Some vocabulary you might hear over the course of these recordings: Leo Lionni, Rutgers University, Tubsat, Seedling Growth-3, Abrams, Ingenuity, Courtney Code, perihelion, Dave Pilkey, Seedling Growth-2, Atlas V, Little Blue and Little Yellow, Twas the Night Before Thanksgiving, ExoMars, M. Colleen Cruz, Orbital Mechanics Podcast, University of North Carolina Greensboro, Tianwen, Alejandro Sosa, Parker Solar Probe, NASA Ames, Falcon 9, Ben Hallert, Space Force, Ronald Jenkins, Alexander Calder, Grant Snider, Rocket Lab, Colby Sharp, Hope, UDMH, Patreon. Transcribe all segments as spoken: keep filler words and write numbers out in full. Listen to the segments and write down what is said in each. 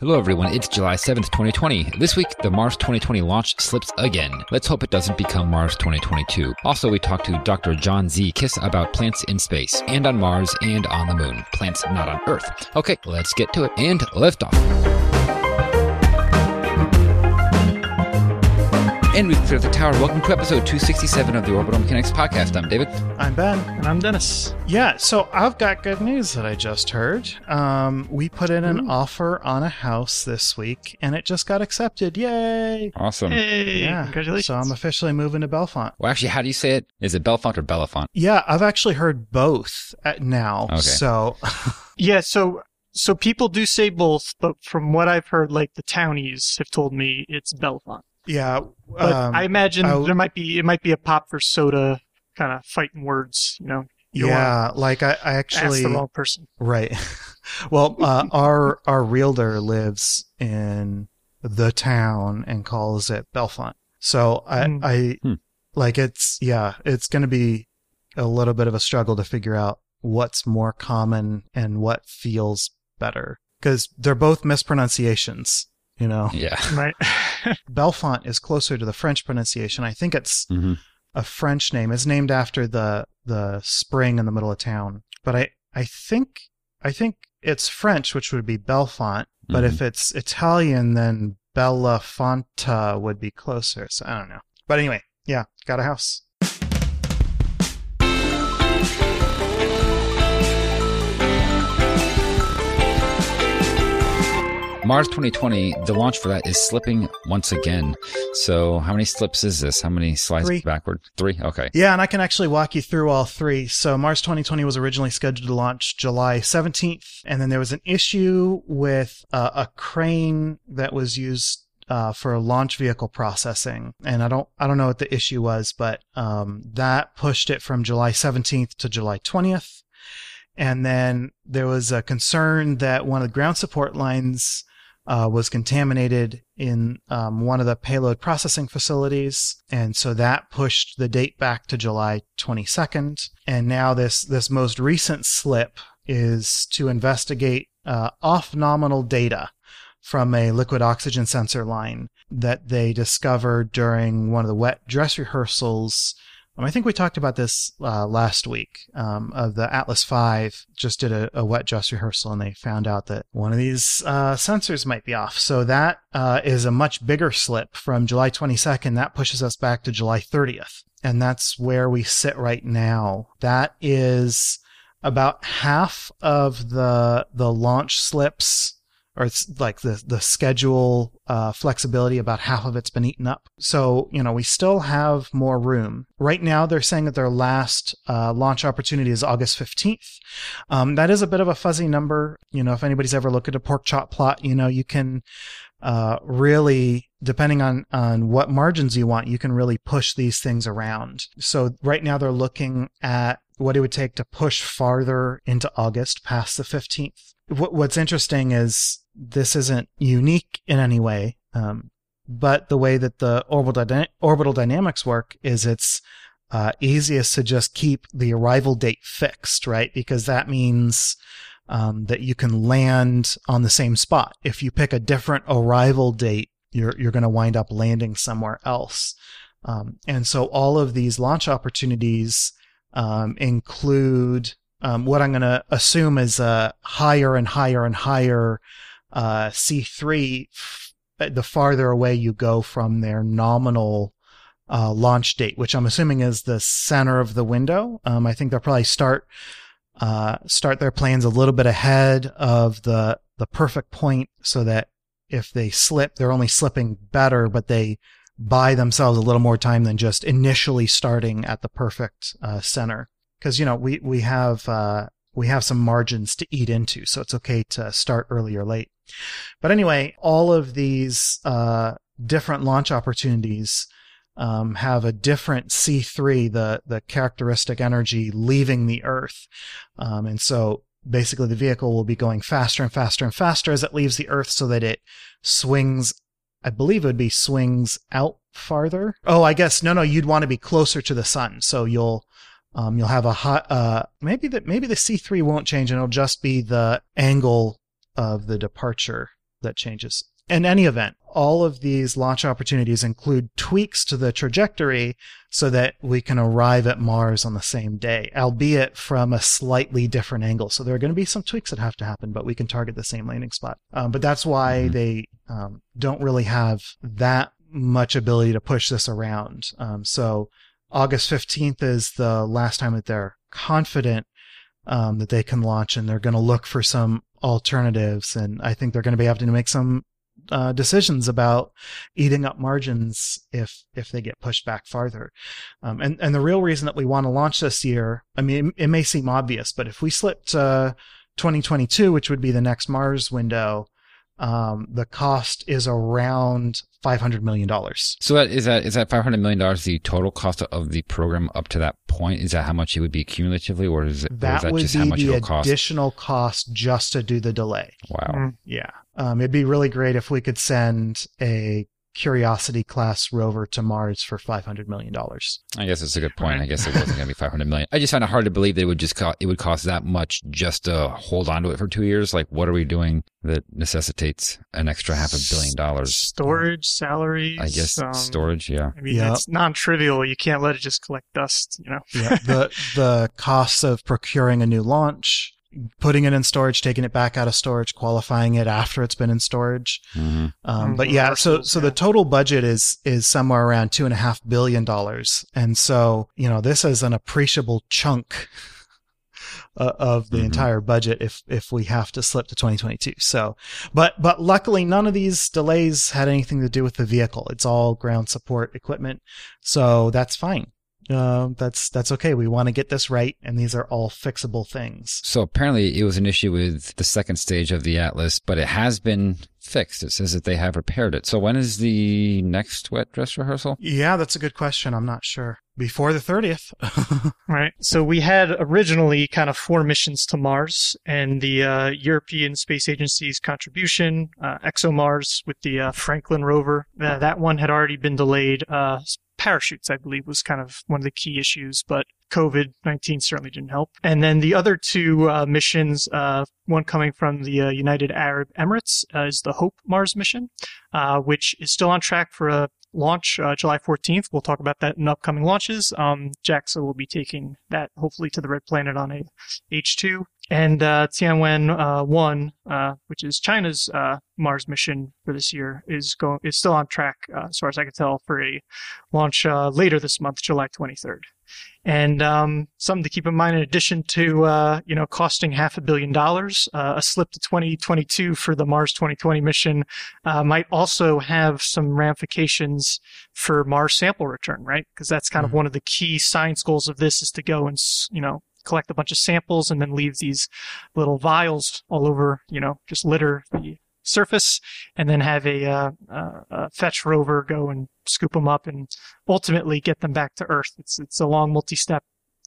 Hello everyone, it's July seventh, twenty twenty. This week, the Mars twenty twenty launch slips again. Let's hope it doesn't become Mars twenty twenty-two. Also, we talked to Doctor John Z. Kiss about plants in space, and on Mars, and on the moon. Plants not on Earth. Okay, let's get to it, and liftoff. And we've cleared the tower. Welcome to episode two sixty-seven of the Orbital Mechanics Podcast. I'm David. I'm Ben. And I'm Dennis. Yeah, so I've got good news that I just heard. Um, we put in an Ooh. offer on a house this week, and it just got accepted. Yay! Awesome. Hey, yeah. Congratulations. So I'm officially moving to Bellefonte. Well, actually, how do you say it? Is it Bellefonte or Bellefonte? Yeah, I've actually heard both at now. Okay. So, yeah, so... so people do say both, but from what I've heard, like, the townies have told me it's Bellefonte. Yeah, but um, I imagine I, there might be it might be a pop for soda kind of fighting words, you know. You yeah, like I, I actually ask the wrong person, right? Well, uh, our our realtor lives in the town and calls it Bellefonte, so I mm. I hmm. like it's yeah, it's going to be a little bit of a struggle to figure out what's more common and what feels better because they're both mispronunciations. You know, yeah, right. Bellefonte is closer to the French pronunciation. I think it's mm-hmm. a French name. It's named after the the spring in the middle of town. But I, I think I think it's French, which would be Bellefonte. Mm-hmm. But if it's Italian, then Bellefonte would be closer. So I don't know. But anyway, yeah, got a house. Mars twenty twenty, the launch for that is slipping once again. So how many slips is this? How many slides three. backward? Three? Okay. Yeah, and I can actually walk you through all three. So Mars twenty twenty was originally scheduled to launch July seventeenth, and then there was an issue with uh, a crane that was used uh, for launch vehicle processing. And I don't I don't know what the issue was, but um, that pushed it from July seventeenth to July twentieth. And then there was a concern that one of the ground support lines Uh, was contaminated in um, one of the payload processing facilities. And so that pushed the date back to July twenty-second. And now this, this most recent slip is to investigate uh, off-nominal data from a liquid oxygen sensor line that they discovered during one of the wet dress rehearsals. Um, I think we talked about this uh, last week um, of the Atlas five just did a, a wet dress rehearsal and they found out that one of these uh, sensors might be off. So that uh, is a much bigger slip from July twenty-second. That pushes us back to July thirtieth. And that's where we sit right now. That is about half of the the launch slips, or it's like the, the schedule uh, flexibility, about half of it's been eaten up. So, you know, we still have more room. Right now, they're saying that their last uh, launch opportunity is August fifteenth. Um, that is a bit of a fuzzy number. You know, if anybody's ever looked at a pork chop plot, you know, you can uh, really, depending on, on what margins you want, you can really push these things around. So right now they're looking at what it would take to push farther into August past the fifteenth. What's interesting is this isn't unique in any way, um, but the way that the orbital dyna- orbital dynamics work is it's uh, easiest to just keep the arrival date fixed, right? Because that means um, that you can land on the same spot. If you pick a different arrival date, you're you're going to wind up landing somewhere else. Um, and so all of these launch opportunities um, include um, what I'm going to assume is a higher and higher and higher Uh, C three, f- the farther away you go from their nominal uh, launch date, which I'm assuming is the center of the window. Um, I think they'll probably start uh, start their plans a little bit ahead of the the perfect point, so that if they slip, they're only slipping better, but they buy themselves a little more time than just initially starting at the perfect uh, center. Because you know we we have uh, we have some margins to eat into, so it's okay to start early or late. But anyway, all of these uh, different launch opportunities um, have a different C three, the the characteristic energy leaving the Earth. Um, and so basically the vehicle will be going faster and faster and faster as it leaves the Earth so that it swings, I believe it would be swings out farther. Oh, I guess, no, no, you'd want to be closer to the sun. So you'll... Um, you'll have a hot, uh, maybe that, maybe the C three won't change and it'll just be the angle of the departure that changes. In any event, all of these launch opportunities include tweaks to the trajectory so that we can arrive at Mars on the same day, albeit from a slightly different angle. So there are going to be some tweaks that have to happen, but we can target the same landing spot. Um, but that's why mm-hmm. they um, don't really have that much ability to push this around. Um, so August fifteenth is the last time that they're confident um, that they can launch, and they're going to look for some alternatives. And I think they're going to be having to make some Uh, decisions about eating up margins if if they get pushed back farther. Um, and, and the real reason that we want to launch this year, I mean, it, it may seem obvious, but if we slipped uh, twenty twenty-two, which would be the next Mars window, um, the cost is around five hundred million dollars. So that, is that is that five hundred million dollars the total cost of the program up to that point? Is that how much it would be cumulatively, or is, it, that or is that just how much it will cost? That would be the additional cost just to do the delay. Wow. Mm. Yeah. Um, it'd be really great if we could send a Curiosity class rover to Mars for five hundred million dollars. I guess that's a good point. I guess it wasn't going to be five hundred million dollars. I just found it hard to believe that it would just co- it would cost that much just to hold on to it for two years. Like, what are we doing that necessitates an extra half a billion dollars? Storage, salaries. I guess um, storage, yeah. I mean, yep. It's non-trivial. You can't let it just collect dust, you know? Yeah. The, the costs of procuring a new launch, putting it in storage, taking it back out of storage, qualifying it after it's been in storage. Mm-hmm. Um, but yeah, so, so the total budget is, is somewhere around two and a half billion dollars. And so, you know, this is an appreciable chunk uh, of the mm-hmm. entire budget if, if we have to slip to twenty twenty-two. So, but, but luckily none of these delays had anything to do with the vehicle. It's all ground support equipment. So that's fine. Uh, that's that's okay. We want to get this right, and these are all fixable things. So apparently it was an issue with the second stage of the Atlas, but it has been fixed. It says that they have repaired it. So when is the next wet dress rehearsal? Yeah, that's a good question. I'm not sure. Before the thirtieth. Right. So we had originally kind of four missions to Mars, and the uh, European Space Agency's contribution, uh, ExoMars with the uh, Franklin rover, uh, that one had already been delayed. Uh, parachutes, I believe, was kind of one of the key issues, but covid nineteen certainly didn't help. And then the other two uh, missions, uh, one coming from the uh, United Arab Emirates uh, is the Hope Mars mission, uh, which is still on track for a launch uh, July fourteenth. We'll talk about that in upcoming launches. Um, JAXA will be taking that hopefully to the Red Planet on a H two. And uh, Tianwen uh, one, uh, which is China's uh, Mars mission for this year, is going is still on track, uh, as far as I can tell, for a launch uh, later this month, July twenty-third. And um, something to keep in mind, in addition to uh, you know costing half a billion dollars, uh, a slip to twenty twenty-two for the Mars twenty twenty mission uh, might also have some ramifications for Mars sample return, right? Because that's kind mm-hmm. of one of the key science goals of this, is to go and you know collect a bunch of samples and then leave these little vials all over, you know, just litter the surface, and then have a, uh, a fetch rover go and scoop them up and ultimately get them back to Earth. It's it's a long multi-step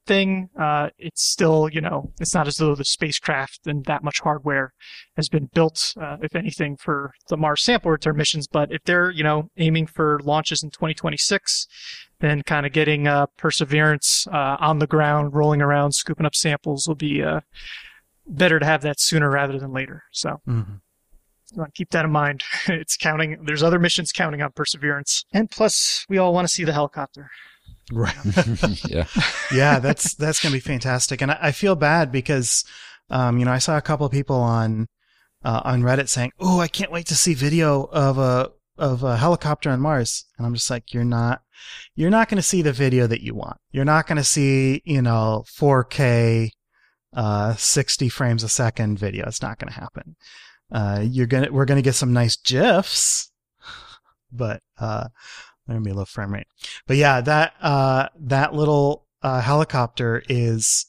thing. Uh, it's still, you know, it's not as though the spacecraft and that much hardware has been built, uh, if anything, for the Mars sample return missions. But if they're, you know, aiming for launches in twenty twenty-six, then kind of getting uh, Perseverance uh, on the ground, rolling around, scooping up samples will be uh, better to have that sooner rather than later. So. Mm-hmm. You want to keep that in mind. It's counting. There's other missions counting on Perseverance, and plus, we all want to see the helicopter. Right. yeah. Yeah. That's that's gonna be fantastic, and I, I feel bad because, um, you know, I saw a couple of people on uh, on Reddit saying, "Oh, I can't wait to see video of a of a helicopter on Mars," and I'm just like, "You're not, you're not gonna see the video that you want. You're not gonna see, you know, four K, uh, sixty frames a second video. It's not gonna happen." Uh, you're gonna, we're gonna get some nice GIFs, but, uh, they're gonna be low frame rate. But yeah, that, uh, that little, uh, helicopter is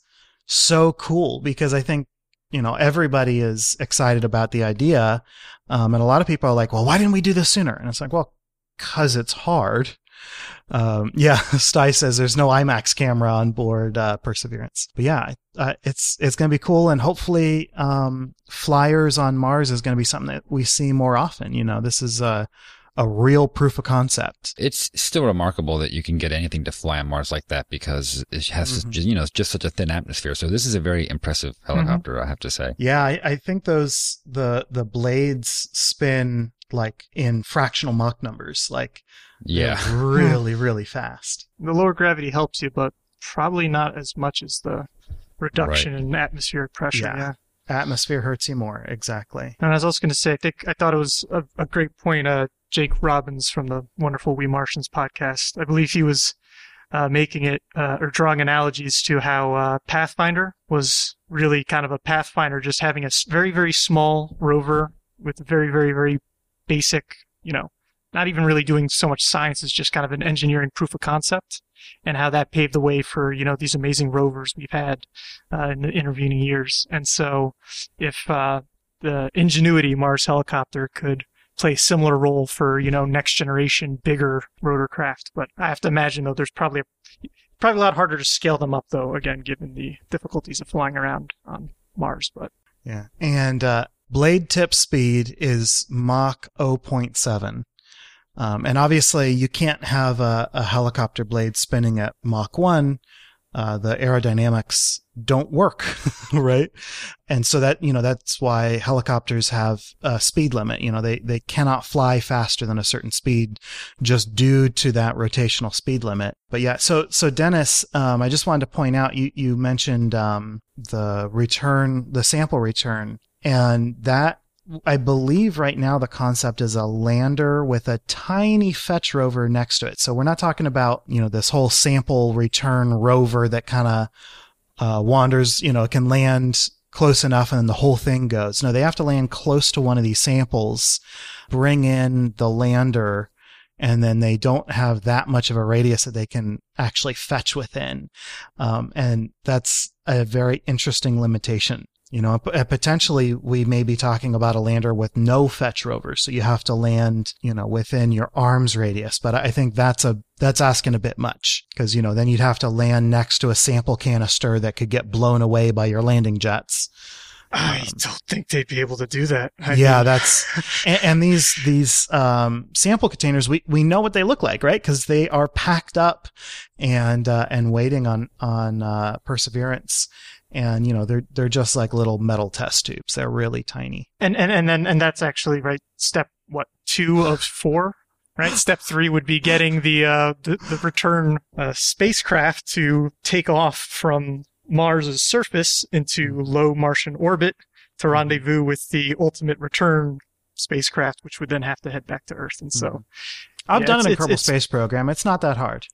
so cool because I think, you know, everybody is excited about the idea. Um, and a lot of people are like, well, why didn't we do this sooner? And it's like, well, cause it's hard. Um, yeah, Stai says there's no IMAX camera on board uh, Perseverance. But yeah, uh, it's it's going to be cool, and hopefully um, flyers on Mars is going to be something that we see more often. You know, this is a, a real proof of concept. It's still remarkable that you can get anything to fly on Mars like that, because it has, mm-hmm. you know, it's just such a thin atmosphere. So this is a very impressive helicopter, mm-hmm. I have to say. Yeah, I, I think those, the, the blades spin like in fractional Mach numbers, like yeah, really, really fast. The lower gravity helps you, but probably not as much as the reduction right. in atmospheric pressure. Yeah. yeah. Atmosphere hurts you more, exactly. And I was also going to say, I think I thought it was a, a great point. Uh, Jake Robbins from the wonderful We Martians podcast, I believe he was uh, making it uh, or drawing analogies to how uh, Pathfinder was really kind of a Pathfinder, just having a very, very small rover with very, very, very basic, you know, not even really doing so much science, it's just kind of an engineering proof of concept, and how that paved the way for, you know, these amazing rovers we've had uh, in the intervening years. And so if uh, the Ingenuity Mars helicopter could play a similar role for, you know, next generation, bigger rotorcraft. But I have to imagine, though, there's probably a, probably a lot harder to scale them up, though, again, given the difficulties of flying around on Mars. But yeah, and uh, blade tip speed is Mach zero point seven. Um, and obviously, you can't have a, a helicopter blade spinning at Mach one. Uh, the aerodynamics don't work, right? And so that, you know, that's why helicopters have a speed limit. You know, they, they cannot fly faster than a certain speed just due to that rotational speed limit. But yeah, so, so Dennis, um, I just wanted to point out, you, you mentioned, um, the return, the sample return, and that, I believe right now the concept is a lander with a tiny fetch rover next to it. So we're not talking about, you know, this whole sample return rover that kind of uh, wanders, you know, can land close enough and then the whole thing goes. No, they have to land close to one of these samples, bring in the lander, and then they don't have that much of a radius that they can actually fetch within. Um, and that's a very interesting limitation. You know, potentially we may be talking about a lander with no fetch rover. So you have to land, you know, within your arm's radius. But I think that's a, that's asking a bit much, because, you know, then you'd have to land next to a sample canister that could get blown away by your landing jets. I um, don't think they'd be able to do that. I yeah, mean. that's, and, and these, these, um, sample containers, we, we know what they look like, right? Cause they are packed up and, uh, and waiting on, on, uh, Perseverance. And, you know, they're, they're just like little metal test tubes. They're really tiny. And, and, and then, and that's actually right. Step, what, two of four, right? Step three would be getting the, uh, the, the return, uh, spacecraft to take off from Mars's surface into low Martian orbit to rendezvous with the ultimate return spacecraft, which would then have to head back to Earth. And so I've yeah, done an incredible space program. It's not that hard.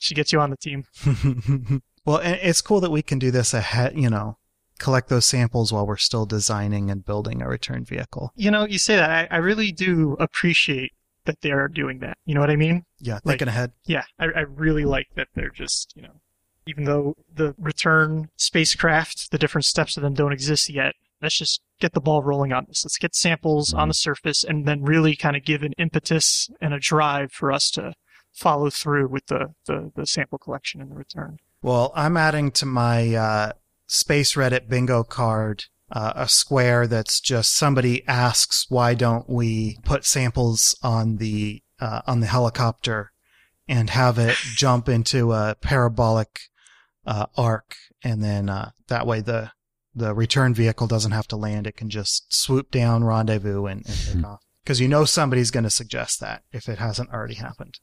She gets you on the team. Well, and it's cool that we can do this ahead, you know, collect those samples while we're still designing and building a return vehicle. You know, you say that, I, I really do appreciate that they are doing that. You know what I mean? Yeah, thinking like, ahead. Yeah, I, I really like that they're just, you know, even though the return spacecraft, the different steps of them don't exist yet, let's just get the ball rolling on this. Let's get samples mm-hmm. on the surface and then really kind of give an impetus and a drive for us to follow through with the, the, the sample collection and the return. Well, I'm adding to my uh, Space Reddit bingo card uh, a square that's just somebody asks, why don't we put samples on the uh, on the helicopter and have it jump into a parabolic uh, arc, and then uh, that way the the return vehicle doesn't have to land; it can just swoop down, rendezvous, and, and take off. Because you know somebody's going to suggest that if it hasn't already happened.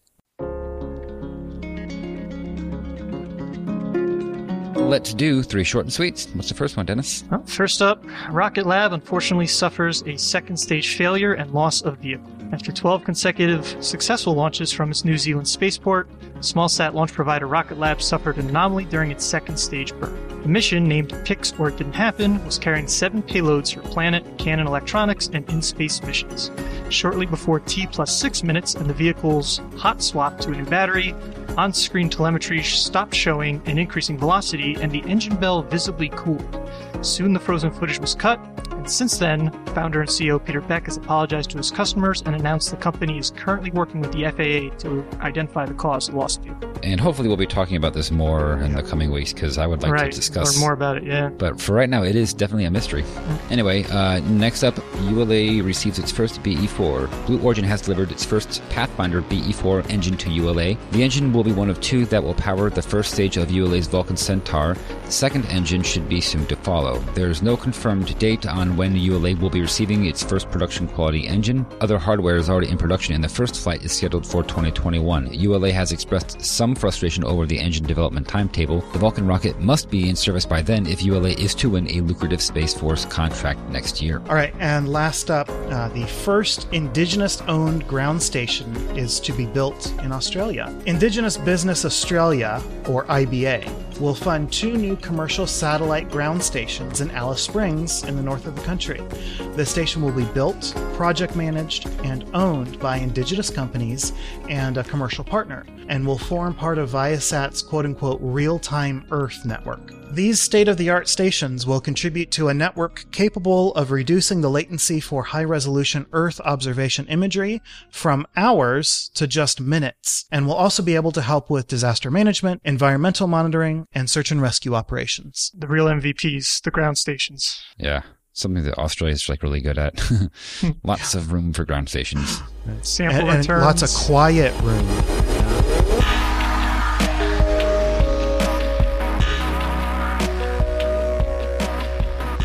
Let's do three short and sweets. What's the first one, Dennis? Well, first up, Rocket Lab unfortunately suffers a second stage failure and loss of vehicle. After twelve consecutive successful launches from its New Zealand spaceport, smallsat launch provider Rocket Lab suffered an anomaly during its second stage burn. The mission, named Pics or It Didn't Happen, was carrying seven payloads for Planet, Canon Electronics, and In-Space Missions. Shortly before T plus six minutes and the vehicle's hot swap to a new battery, on-screen telemetry stopped showing an increasing velocity and the engine bell visibly cooled. Soon the frozen footage was cut, and Since then, founder and C E O Peter Beck has apologized to his customers and announced the company is currently working with the F A A to identify the cause of loss of view. And hopefully we'll be talking about this more in the coming weeks, because I would like right. to discuss... Learn more about it, yeah. But for right now, it is definitely a mystery. Mm-hmm. Anyway, uh, next up, U L A receives its first B E four. Blue Origin has delivered its first Pathfinder B E four engine to U L A. The engine will be one of two that will power the first stage of U L A's Vulcan Centaur. The second engine should be soon to follow. There is no confirmed date on when U L A will be receiving its first production quality engine. Other hardware is already in production, and the first flight is scheduled for twenty twenty-one. U L A has expressed some frustration over the engine development timetable. The Vulcan rocket must be in service by then if U L A is to win a lucrative Space Force contract next year. All right, and last up, uh, the first Indigenous-owned ground station is to be built in Australia. Indigenous Business Australia, or I B A, will fund two new commercial satellite ground stations in Alice Springs in the north of the country. The station will be built, project managed, and owned by Indigenous companies and a commercial partner, and will form part of Viasat's quote-unquote real-time Earth network. These state-of-the-art stations will contribute to a network capable of reducing the latency for high-resolution Earth observation imagery from hours to just minutes, and will also be able to help with disaster management, environmental monitoring, and search and rescue operations. The real M V Ps, the ground stations. Yeah. Something that Australia is like really good at. Lots yeah. of room for ground stations. Sample and, and returns. Lots of quiet room.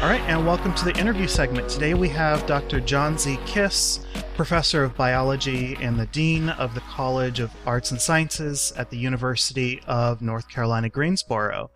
All right, and welcome to the interview segment. Today we have Doctor John Z. Kiss, professor of biology and the dean of the College of Arts and Sciences at the University of North Carolina Greensboro.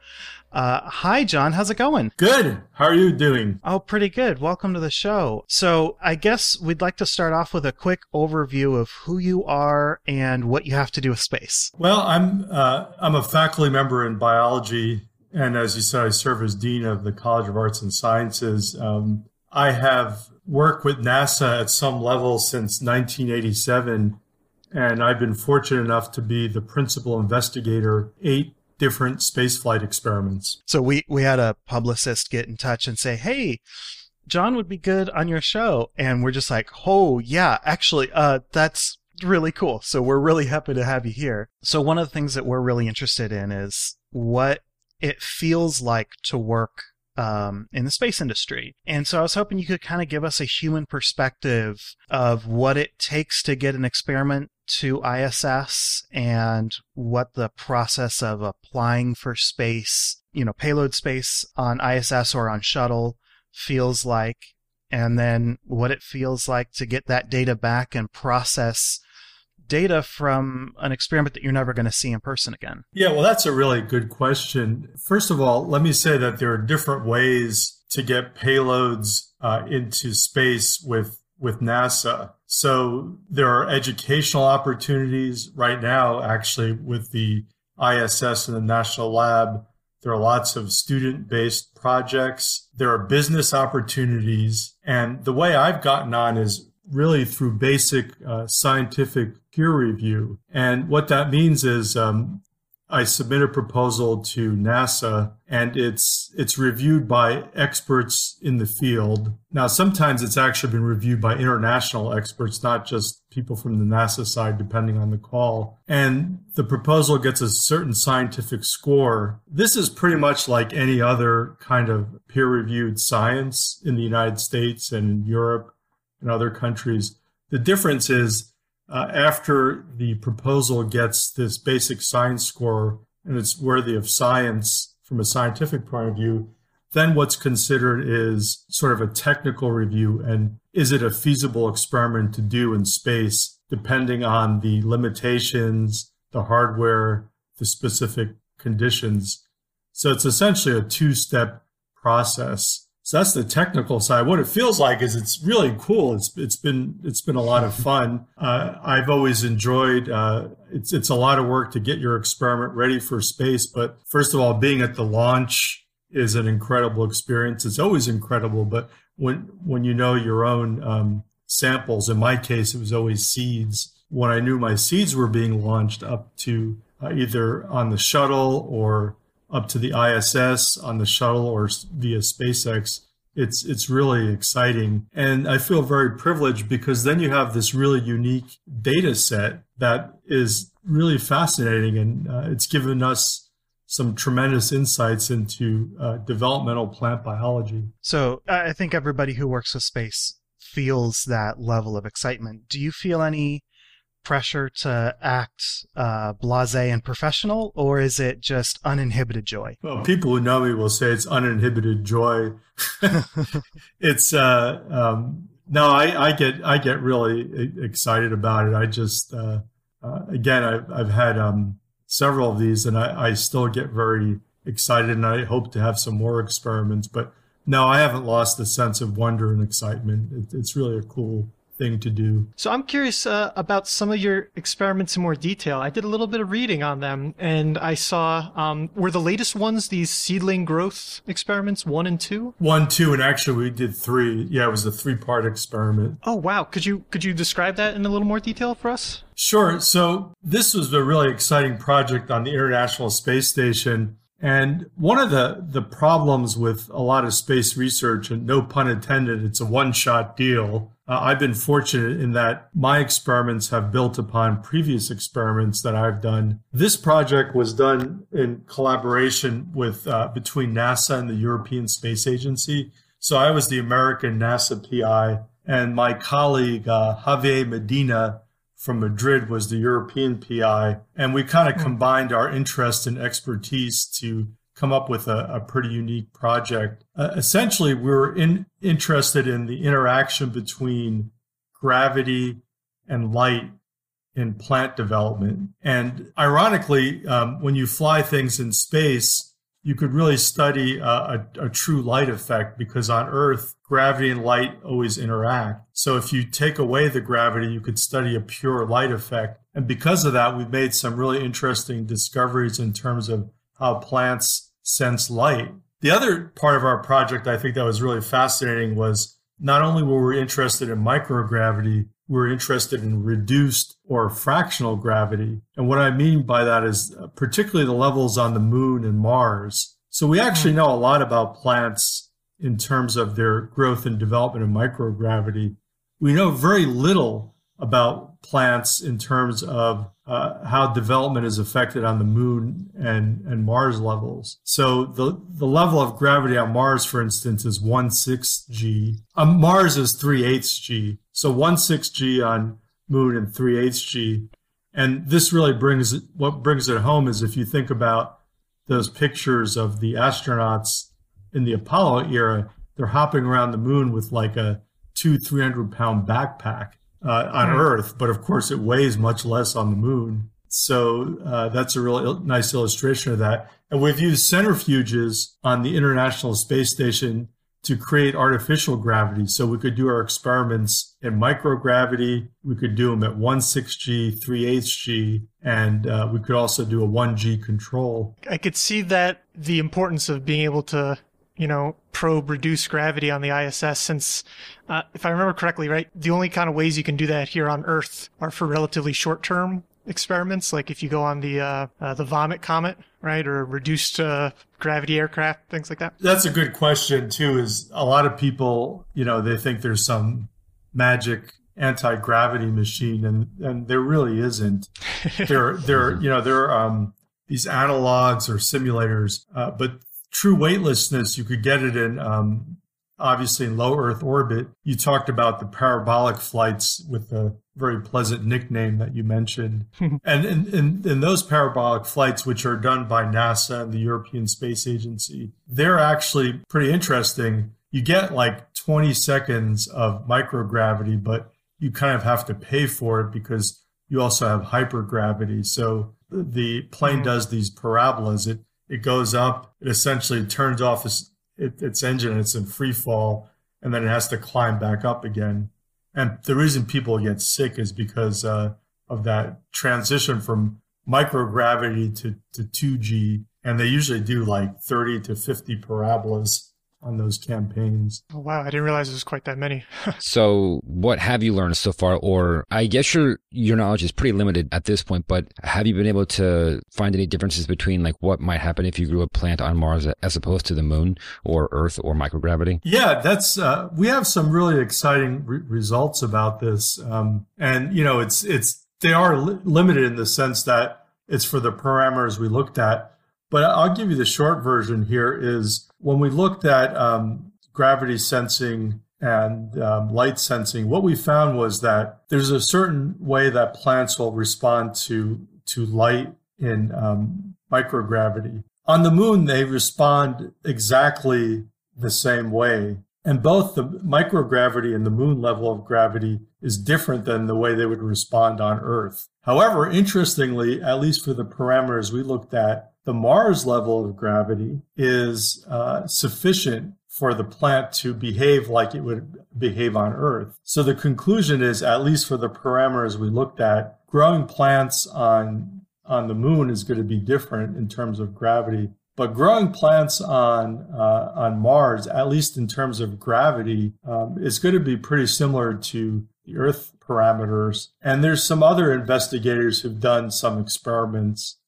Uh, hi, John. How's it going? Good. How are you doing? Oh, pretty good. Welcome to the show. So I guess we'd like to start off with a quick overview of who you are and what you have to do with space. Well, I'm uh, I'm a faculty member in biology. And as you said, I serve as dean of the College of Arts and Sciences. Um, I have worked with NASA at some level since nineteen eighty-seven. And I've been fortunate enough to be the principal investigator eight different spaceflight experiments. So we, we had a publicist get in touch and say, hey, John would be good on your show. And we're just like, oh, yeah, actually, uh, that's really cool. So we're really happy to have you here. So one of the things that we're really interested in is what it feels like to work um, in the space industry. And so I was hoping you could kind of give us a human perspective of what it takes to get an experiment to I S S and what the process of applying for space, you know, payload space on I S S or on shuttle feels like, and then what it feels like to get that data back and process data from an experiment that you're never going to see in person again. Yeah, well, that's a really good question. First of all, let me say that there are different ways to get payloads uh, into space with with NASA. So there are educational opportunities right now, actually, with the I S S and the National Lab. There are lots of student-based projects. There are business opportunities. And the way I've gotten on is really through basic uh, scientific peer review. And what that means is um, I submit a proposal to NASA, and it's it's reviewed by experts in the field. Now, sometimes it's actually been reviewed by international experts, not just people from the NASA side, depending on the call. And the proposal gets a certain scientific score. This is pretty much like any other kind of peer-reviewed science in the United States and Europe and other countries. The difference is Uh, after the proposal gets this basic science score and it's worthy of science from a scientific point of view, then what's considered is sort of a technical review, and is it a feasible experiment to do in space, depending on the limitations, the hardware, the specific conditions. So it's essentially a two-step process. So that's the technical side. What it feels like is it's really cool. It's it's been it's been a lot of fun. Uh, I've always enjoyed. Uh, it's it's a lot of work to get your experiment ready for space. But first of all, being at the launch is an incredible experience. It's always incredible. But when when you know your own um, samples, in my case, it was always seeds. When I knew my seeds were being launched up to uh, either on the shuttle or up to the I S S on the shuttle or via SpaceX, It's it's really exciting. And I feel very privileged because then you have this really unique data set that is really fascinating. And uh, it's given us some tremendous insights into uh, developmental plant biology. So I think everybody who works with space feels that level of excitement. Do you feel any pressure to act uh, blasé and professional, or is it just uninhibited joy? Well, people who know me will say it's uninhibited joy. It's uh, um, no, I, I get I get really excited about it. I just uh, uh, again, I've, I've had um, several of these, and I, I still get very excited, and I hope to have some more experiments. But no, I haven't lost the sense of wonder and excitement. It, it's really a cool thing to do. So I'm curious uh, about some of your experiments in more detail. I did a little bit of reading on them, and I saw, um, were the latest ones these seedling growth experiments, one and two? One, two, and actually we did three. Yeah, it was a three-part experiment. Oh, wow. Could you could you describe that in a little more detail for us? Sure. So this was a really exciting project on the International Space Station. And one of the, the problems with a lot of space research, and no pun intended, it's a one-shot deal. Uh, I've been fortunate in that my experiments have built upon previous experiments that I've done. This project was done in collaboration with uh, between NASA and the European Space Agency. So I was the American NASA P I, and my colleague, uh, Javier Medina, from Madrid was the European P I, and we kind of combined our interest and expertise to come up with a, a pretty unique project. Uh, essentially, we were in, interested in the interaction between gravity and light in plant development. And ironically, um, when you fly things in space, you could really study a, a, a true light effect, because on Earth, gravity and light always interact. So if you take away the gravity, you could study a pure light effect. And because of that, we've made some really interesting discoveries in terms of how plants sense light. The other part of our project I think that was really fascinating was not only were we interested in microgravity, we were interested in reduced or fractional gravity. And what I mean by that is particularly the levels on the moon and Mars. So we actually know a lot about plants in terms of their growth and development in microgravity. We know very little about plants in terms of uh, how development is affected on the moon and, and Mars levels. So the, the level of gravity on Mars, for instance, is one sixth G. On Mars is three eighths G. So one sixth G on moon and three eighths G. And this really brings, what brings it home is if you think about those pictures of the astronauts in the Apollo era, they're hopping around the moon with like a two, three hundred pound backpack uh, on mm. Earth. But of course it weighs much less on the moon. So uh, that's a really il- nice illustration of that. And we've used centrifuges on the International Space Station to create artificial gravity. So we could do our experiments in microgravity. We could do them at one sixth G, three eighths G, and uh, we could also do a one G control. I could see that the importance of being able to, you know, probe reduced gravity on the I S S, since, uh, if I remember correctly, right, the only kind of ways you can do that here on Earth are for relatively short-term experiments, like if you go on the uh, uh, the Vomit Comet, right, or reduced uh, gravity aircraft, things like that? That's a good question, too, is a lot of people, you know, they think there's some magic anti-gravity machine, and, and there really isn't. There, there, you know, there are um, these analogs or simulators, uh, but true weightlessness, you could get it in, um, obviously, in low Earth orbit. You talked about the parabolic flights with the very pleasant nickname that you mentioned. And in, in, in those parabolic flights, which are done by NASA and the European Space Agency, they're actually pretty interesting. You get like twenty seconds of microgravity, but you kind of have to pay for it because you also have hypergravity. So the plane does these parabolas. It it goes up. It essentially turns off its, its engine. And it's in free fall, and then it has to climb back up again. And the reason people get sick is because uh, of that transition from microgravity to, to two G. And they usually do like thirty to fifty parabolas on those campaigns. Oh, wow. I didn't realize it was quite that many. So what have you learned so far? Or I guess your your knowledge is pretty limited at this point, but have you been able to find any differences between like what might happen if you grew a plant on Mars as opposed to the moon or Earth or microgravity? Yeah, that's uh, we have some really exciting re- results about this. Um, and, you know, it's it's they are li- limited in the sense that it's for the parameters we looked at. But I'll give you the short version here is when we looked at um, gravity sensing and um, light sensing, what we found was that there's a certain way that plants will respond to, to light in um, microgravity. On the moon, they respond exactly the same way. And both the microgravity and the moon level of gravity is different than the way they would respond on Earth. However, interestingly, at least for the parameters we looked at, the Mars level of gravity is uh, sufficient for the plant to behave like it would behave on Earth. So the conclusion is, at least for the parameters we looked at, growing plants on, on the moon is going to be different in terms of gravity. But growing plants on uh, on Mars, at least in terms of gravity, um, is going to be pretty similar to the Earth parameters. And there's some other investigators who've done some experiments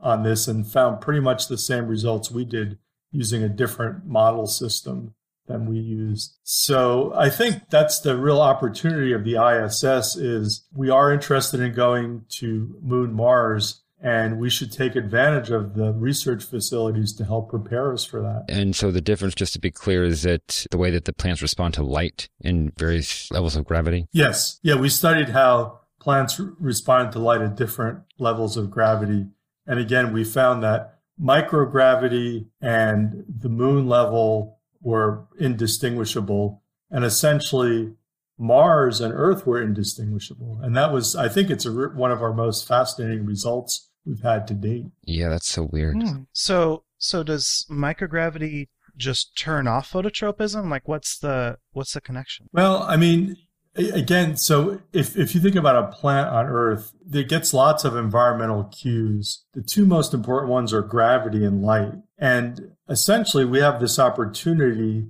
on this and found pretty much the same results we did using a different model system than we used. So I think that's the real opportunity of the I S S is we are interested in going to Moon Mars, and we should take advantage of the research facilities to help prepare us for that. And so the difference, just to be clear, is that the way that the plants respond to light in various levels of gravity? Yes. Yeah, we studied how plants responded to light at different levels of gravity. And again, we found that microgravity and the moon level were indistinguishable. And essentially, Mars and Earth were indistinguishable. And that was, I think it's a, one of our most fascinating results we've had to date. Yeah, that's so weird. Mm. So so does microgravity just turn off phototropism? Like, what's the what's the connection? Well, I mean... Again, so if, if you think about a plant on Earth, it gets lots of environmental cues. The two most important ones are gravity and light. And essentially, we have this opportunity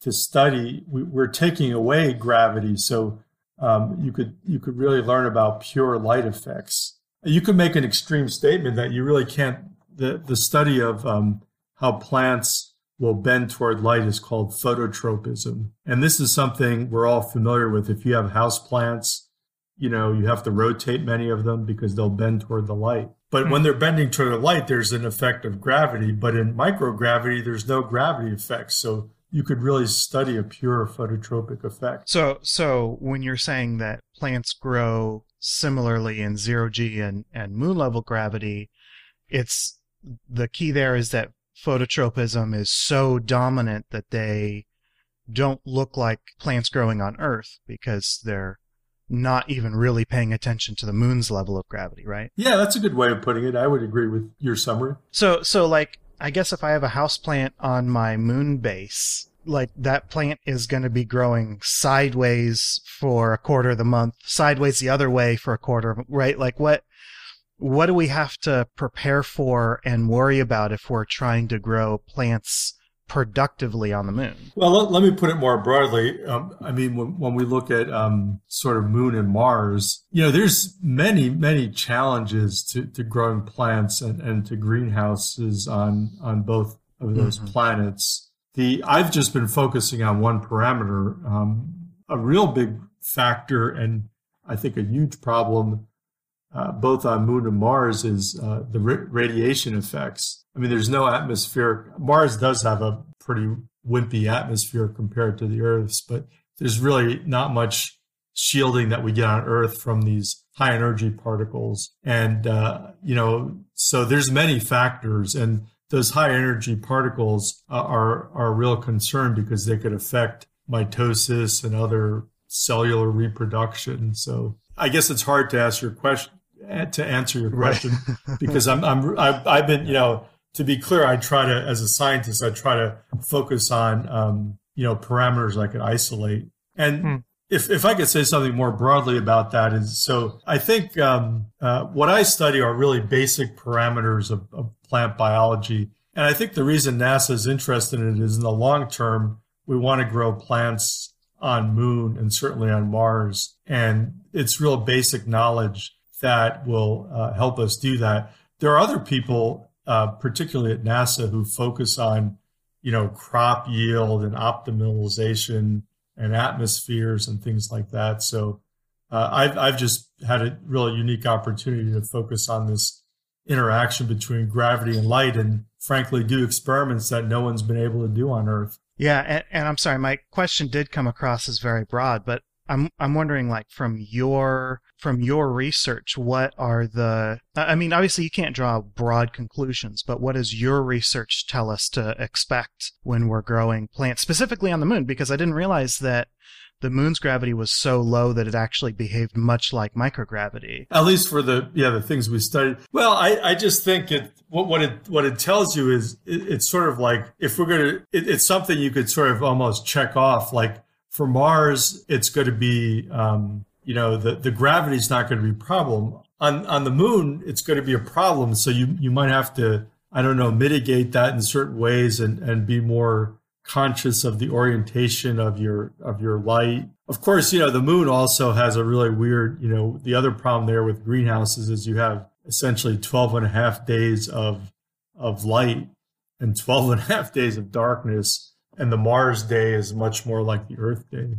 to study. We, we're taking away gravity, so um, you could you could really learn about pure light effects. You could make an extreme statement that you really can't. The, the study of um, how plants will bend toward light is called phototropism. And this is something we're all familiar with. If you have house plants, you know, you have to rotate many of them because they'll bend toward the light. But mm-hmm. when they're bending toward the light, there's an effect of gravity. But in microgravity, there's no gravity effect. So you could really study a pure phototropic effect. So so when you're saying that plants grow similarly in zero-G and, and moon-level gravity, it's the key there is that phototropism is so dominant that they don't look like plants growing on Earth because they're not even really paying attention to the moon's level of gravity, right? Yeah, that's a good way of putting it. I would agree with your summary. So, so like, I guess if I have a house plant on my moon base, like that plant is going to be growing sideways for a quarter of the month, sideways the other way for a quarter, right? Like what... What do we have to prepare for and worry about if we're trying to grow plants productively on the moon? Well, let, let me put it more broadly. Um, I mean, when, when we look at um, sort of moon and Mars, you know, there's many, many challenges to, to growing plants and, and to greenhouses on, on both of those mm-hmm. planets. The I've just been focusing on one parameter. Um, a real big factor and I think a huge problem Uh, both on Moon and Mars is uh, the ra- radiation effects. I mean, there's no atmospheric. Mars does have a pretty wimpy atmosphere compared to the Earth's, but there's really not much shielding that we get on Earth from these high energy particles. And, uh, you know, so there's many factors. And those high energy particles uh, are, are a real concern because they could affect mitosis and other cellular reproduction. So I guess it's hard to ask your question. To answer your question, right. because I'm, I'm, I've, I've been, you know, to be clear, I try to, as a scientist, I try to focus on, um, you know, parameters I could isolate. And hmm. if, if I could say something more broadly about that is, so I think um, uh, what I study are really basic parameters of, of plant biology. And I think the reason NASA is interested in it is in the long term, we want to grow plants on Moon and certainly on Mars. And it's real basic knowledge that will uh, help us do that. There are other people, uh, particularly at NASA, who focus on, you know, crop yield and optimization and atmospheres and things like that. So uh, I've, I've just had a really unique opportunity to focus on this interaction between gravity and light and, frankly, do experiments that no one's been able to do on Earth. Yeah, and, and I'm sorry, my question did come across as very broad, but I'm I'm wondering, like, from your from your research, what are the? I mean, obviously you can't draw broad conclusions, but what does your research tell us to expect when we're growing plants, specifically on the Moon? Because I didn't realize that the Moon's gravity was so low that it actually behaved much like microgravity. At least for the yeah the things we studied. Well, I, I just think it what, what it what it tells you is it, it's sort of like if we're gonna it, it's something you could sort of almost check off, like. For Mars, it's going to be, um, you know, the, the gravity is not going to be a problem. On on the Moon, it's going to be a problem. So you, you might have to, I don't know, mitigate that in certain ways and, and be more conscious of the orientation of your of your light. Of course, you know, the Moon also has a really weird, you know, the other problem there with greenhouses is you have essentially twelve and a half days of of light and twelve and a half days of darkness. And the Mars day is much more like the Earth day.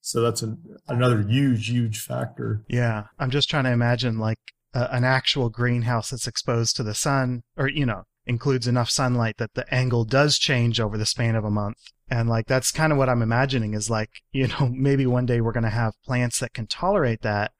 So that's an, another huge, huge factor. Yeah. I'm just trying to imagine like a, an actual greenhouse that's exposed to the sun or, you know, includes enough sunlight that the angle does change over the span of a month. And like, that's kind of what I'm imagining is like, you know, maybe one day we're going to have plants that can tolerate that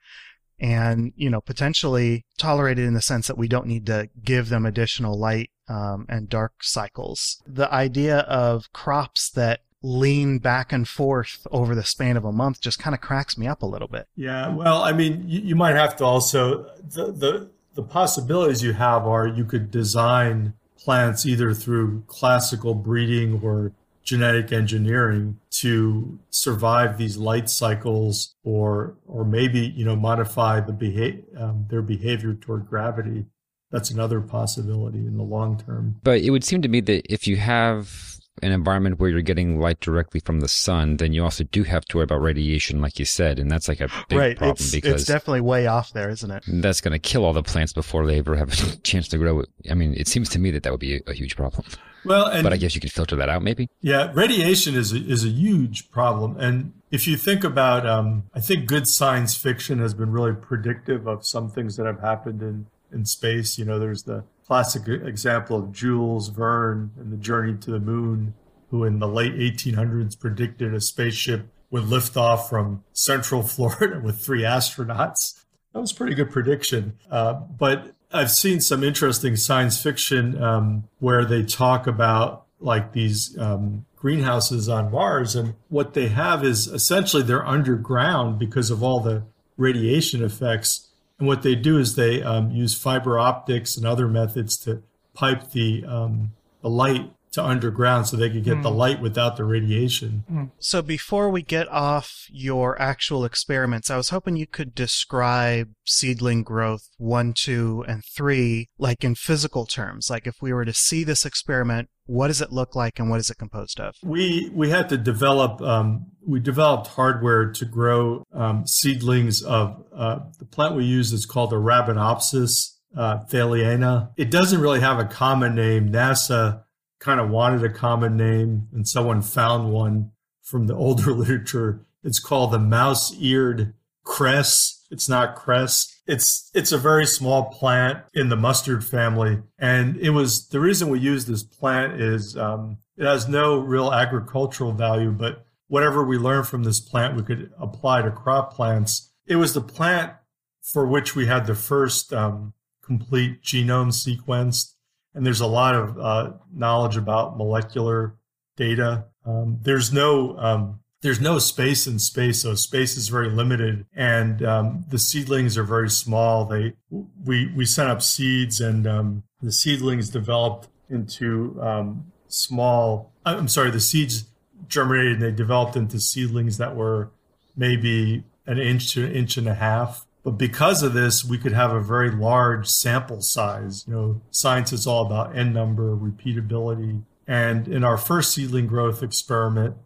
and, you know, potentially tolerate it in the sense that we don't need to give them additional light. Um, and dark cycles. The idea of crops that lean back and forth over the span of a month just kind of cracks me up a little bit. Yeah, well, I mean, you, you might have to also, the, the, the possibilities you have are you could design plants either through classical breeding or genetic engineering to survive these light cycles or or maybe, you know, modify the beha- um, their behavior toward gravity. That's another possibility in the long term. But it would seem to me that if you have an environment where you're getting light directly from the sun, then you also do have to worry about radiation, like you said. And that's like a big right. problem it's, because... It's definitely way off there, isn't it? That's going to kill all the plants before they ever have a chance to grow. I mean, it seems to me that that would be a, a huge problem. Well, and, But I guess you can filter that out, maybe? Yeah, radiation is a, is a huge problem. And if you think about... Um, I think good science fiction has been really predictive of some things that have happened in... in space. You know, there's the classic example of Jules Verne and the Journey to the Moon, who in the late eighteen hundreds predicted a spaceship would lift off from central Florida with three astronauts. That was a pretty good prediction. Uh, but I've seen some interesting science fiction um, where they talk about like these um, greenhouses on Mars. And what they have is essentially they're underground because of all the radiation effects. And what they do is they um, use fiber optics and other methods to pipe the, um, the light to underground so they could get mm. the light without the radiation. Mm. So before we get off your actual experiments, I was hoping you could describe seedling growth one, two, and three, like in physical terms. Like if we were to see this experiment, what does it look like and what is it composed of? We we had to develop, um, we developed hardware to grow um, seedlings of, uh, the plant we use is called Arabidopsis uh, thaliana. It doesn't really have a common name. NASA kind of wanted a common name and someone found one from the older literature. It's called the mouse-eared cress. It's not cress. It's it's a very small plant in the mustard family. And it was the reason we use this plant is um, it has no real agricultural value, but whatever we learn from this plant, we could apply to crop plants. It was the plant for which we had the first um, complete genome sequenced. And there's a lot of uh, knowledge about molecular data. Um, there's no um, there's no space in space, so space is very limited, and um, the seedlings are very small. They we we sent up seeds, and um, the seedlings developed into um, small. I'm sorry, the seeds germinated, and they developed into seedlings that were maybe an inch to an inch and a half. But because of this, we could have a very large sample size. You know, science is all about N number, repeatability. And in our first seedling growth experiment,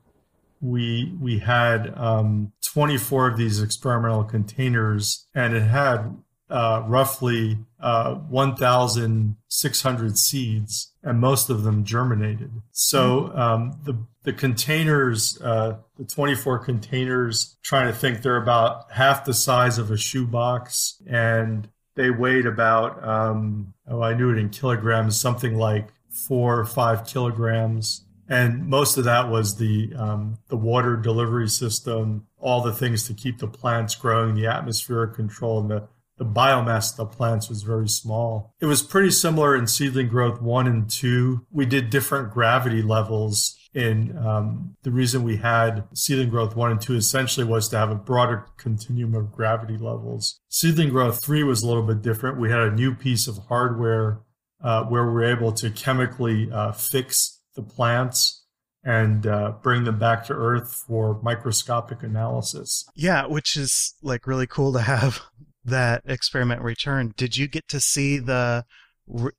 we we had um, twenty-four of these experimental containers, and it had uh, roughly uh, one thousand six hundred seeds, and most of them germinated. So um, the the containers, uh, the twenty-four containers, trying to think, they're about half the size of a shoebox, and they weighed about um, oh, I knew it in kilograms, something like four or five kilograms. And most of that was the um, the water delivery system, all the things to keep the plants growing, the atmospheric control, and the, the biomass of the plants was very small. It was pretty similar in seedling growth one and two. We did different gravity levels. In um, the reason we had seedling growth one and two essentially was to have a broader continuum of gravity levels. Seedling growth three was a little bit different. We had a new piece of hardware uh, where we were able to chemically uh, fix the plants and uh, bring them back to Earth for microscopic analysis. Yeah, which is like really cool to have that experiment return. Did you get to see the,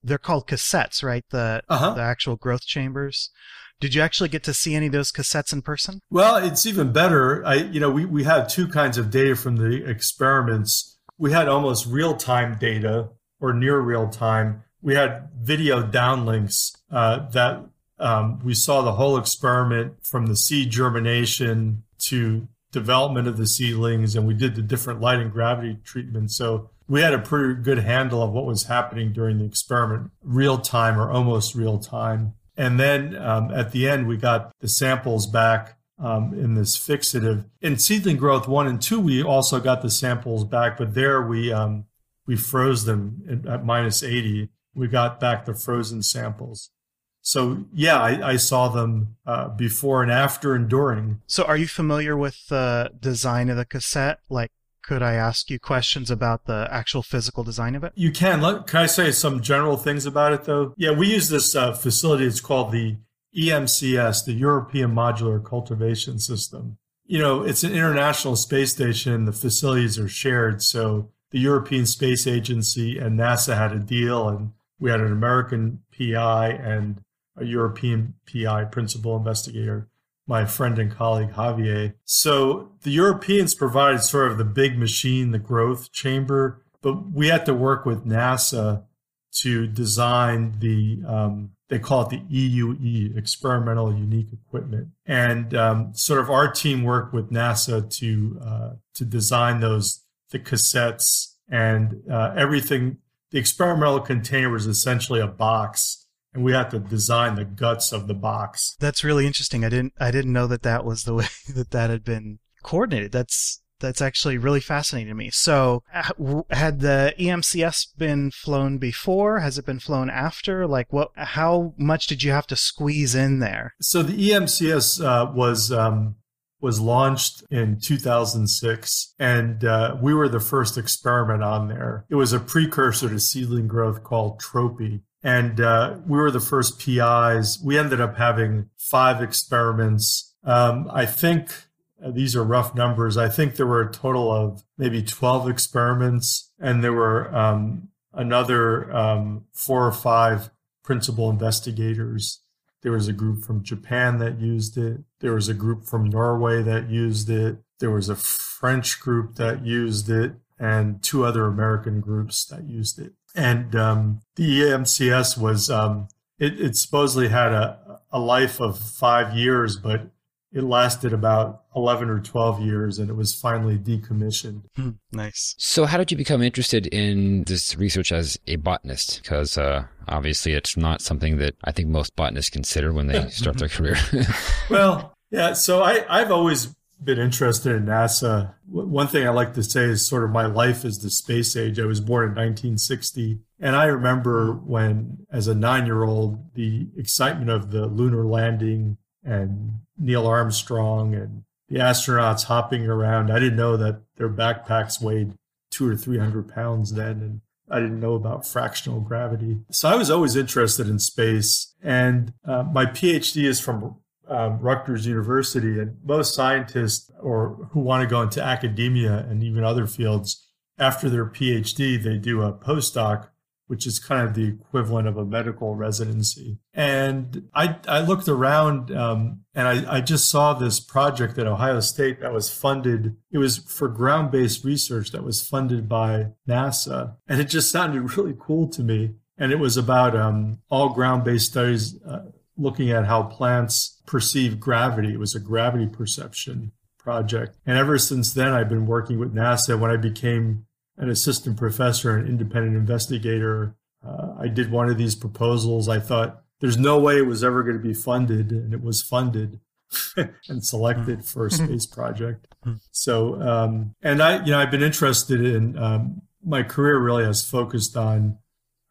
they're called cassettes, right? The, uh-huh. the actual growth chambers. Did you actually get to see any of those cassettes in person? Well, it's even better. I, you know, we, we had two kinds of data from the experiments. We had almost real-time data or near real-time. We had video downlinks uh, that Um, we saw the whole experiment from the seed germination to development of the seedlings, and we did the different light and gravity treatments. So we had a pretty good handle of what was happening during the experiment, real time or almost real time. And then um, at the end, we got the samples back um, in this fixative. In seedling growth one and two, we also got the samples back, but there we um, we froze them at minus eighty. We got back the frozen samples. So, yeah, I, I saw them uh, before and after and during. So are you familiar with the design of the cassette? Like, could I ask you questions about the actual physical design of it? You can. Let, can I say some general things about it, though? Yeah, we use this uh, facility. It's called the E M C S, the European Modular Cultivation System. You know, it's an international space station. The facilities are shared. So the European Space Agency and NASA had a deal, and we had an American P I and a European P I, principal investigator, my friend and colleague, Javier. So the Europeans provided sort of the big machine, the growth chamber, but we had to work with NASA to design the, um, they call it the E U E, Experimental Unique Equipment. And um, sort of our team worked with NASA to uh, to design those, the cassettes and uh, everything. The experimental container was essentially a box, and we had to design the guts of the box. That's really interesting. I didn't I didn't know that that was the way that that had been coordinated. That's that's actually really fascinating to me. So had the E M C S been flown before? Has it been flown after? Like what? How much did you have to squeeze in there? So the E M C S uh, was um, was launched in two thousand six, and uh, we were the first experiment on there. It was a precursor to seedling growth called TROPY. And uh, we were the first P Is. We ended up having five experiments. Um, I think uh, these are rough numbers. I think there were a total of maybe twelve experiments, and there were um, another um, four or five principal investigators. There was a group from Japan that used it. There was a group from Norway that used it. There was a French group that used it, and two other American groups that used it. And um, the E M C S was, um, it, it supposedly had a, a life of five years, but it lasted about eleven or twelve years, and it was finally decommissioned. Hmm, nice. So how did you become interested in this research as a botanist? Because uh, obviously it's not something that I think most botanists consider when they start their career. Well, yeah, so I, I've always been interested in NASA. One thing I like to say is sort of my life is the space age. I was born in nineteen sixty. And I remember when, as a nine-year-old, the excitement of the lunar landing and Neil Armstrong and the astronauts hopping around. I didn't know that their backpacks weighed two or three hundred pounds then. And I didn't know about fractional gravity. So I was always interested in space. And uh, my PhD is from Um, Rutgers University, and most scientists or who want to go into academia and even other fields after their PhD, they do a postdoc, which is kind of the equivalent of a medical residency. And I, I looked around um, and I, I just saw this project at Ohio State that was funded. It was for ground-based research that was funded by NASA. And it just sounded really cool to me. And it was about um, all ground-based studies uh, looking at how plants perceive gravity. It was a gravity perception project. And ever since then, I've been working with NASA. When I became an assistant professor and independent investigator, uh, I did one of these proposals. I thought there's no way it was ever going to be funded, and it was funded and selected for a space project. So, um, and I, you know, I've been interested in, um, my career really has focused on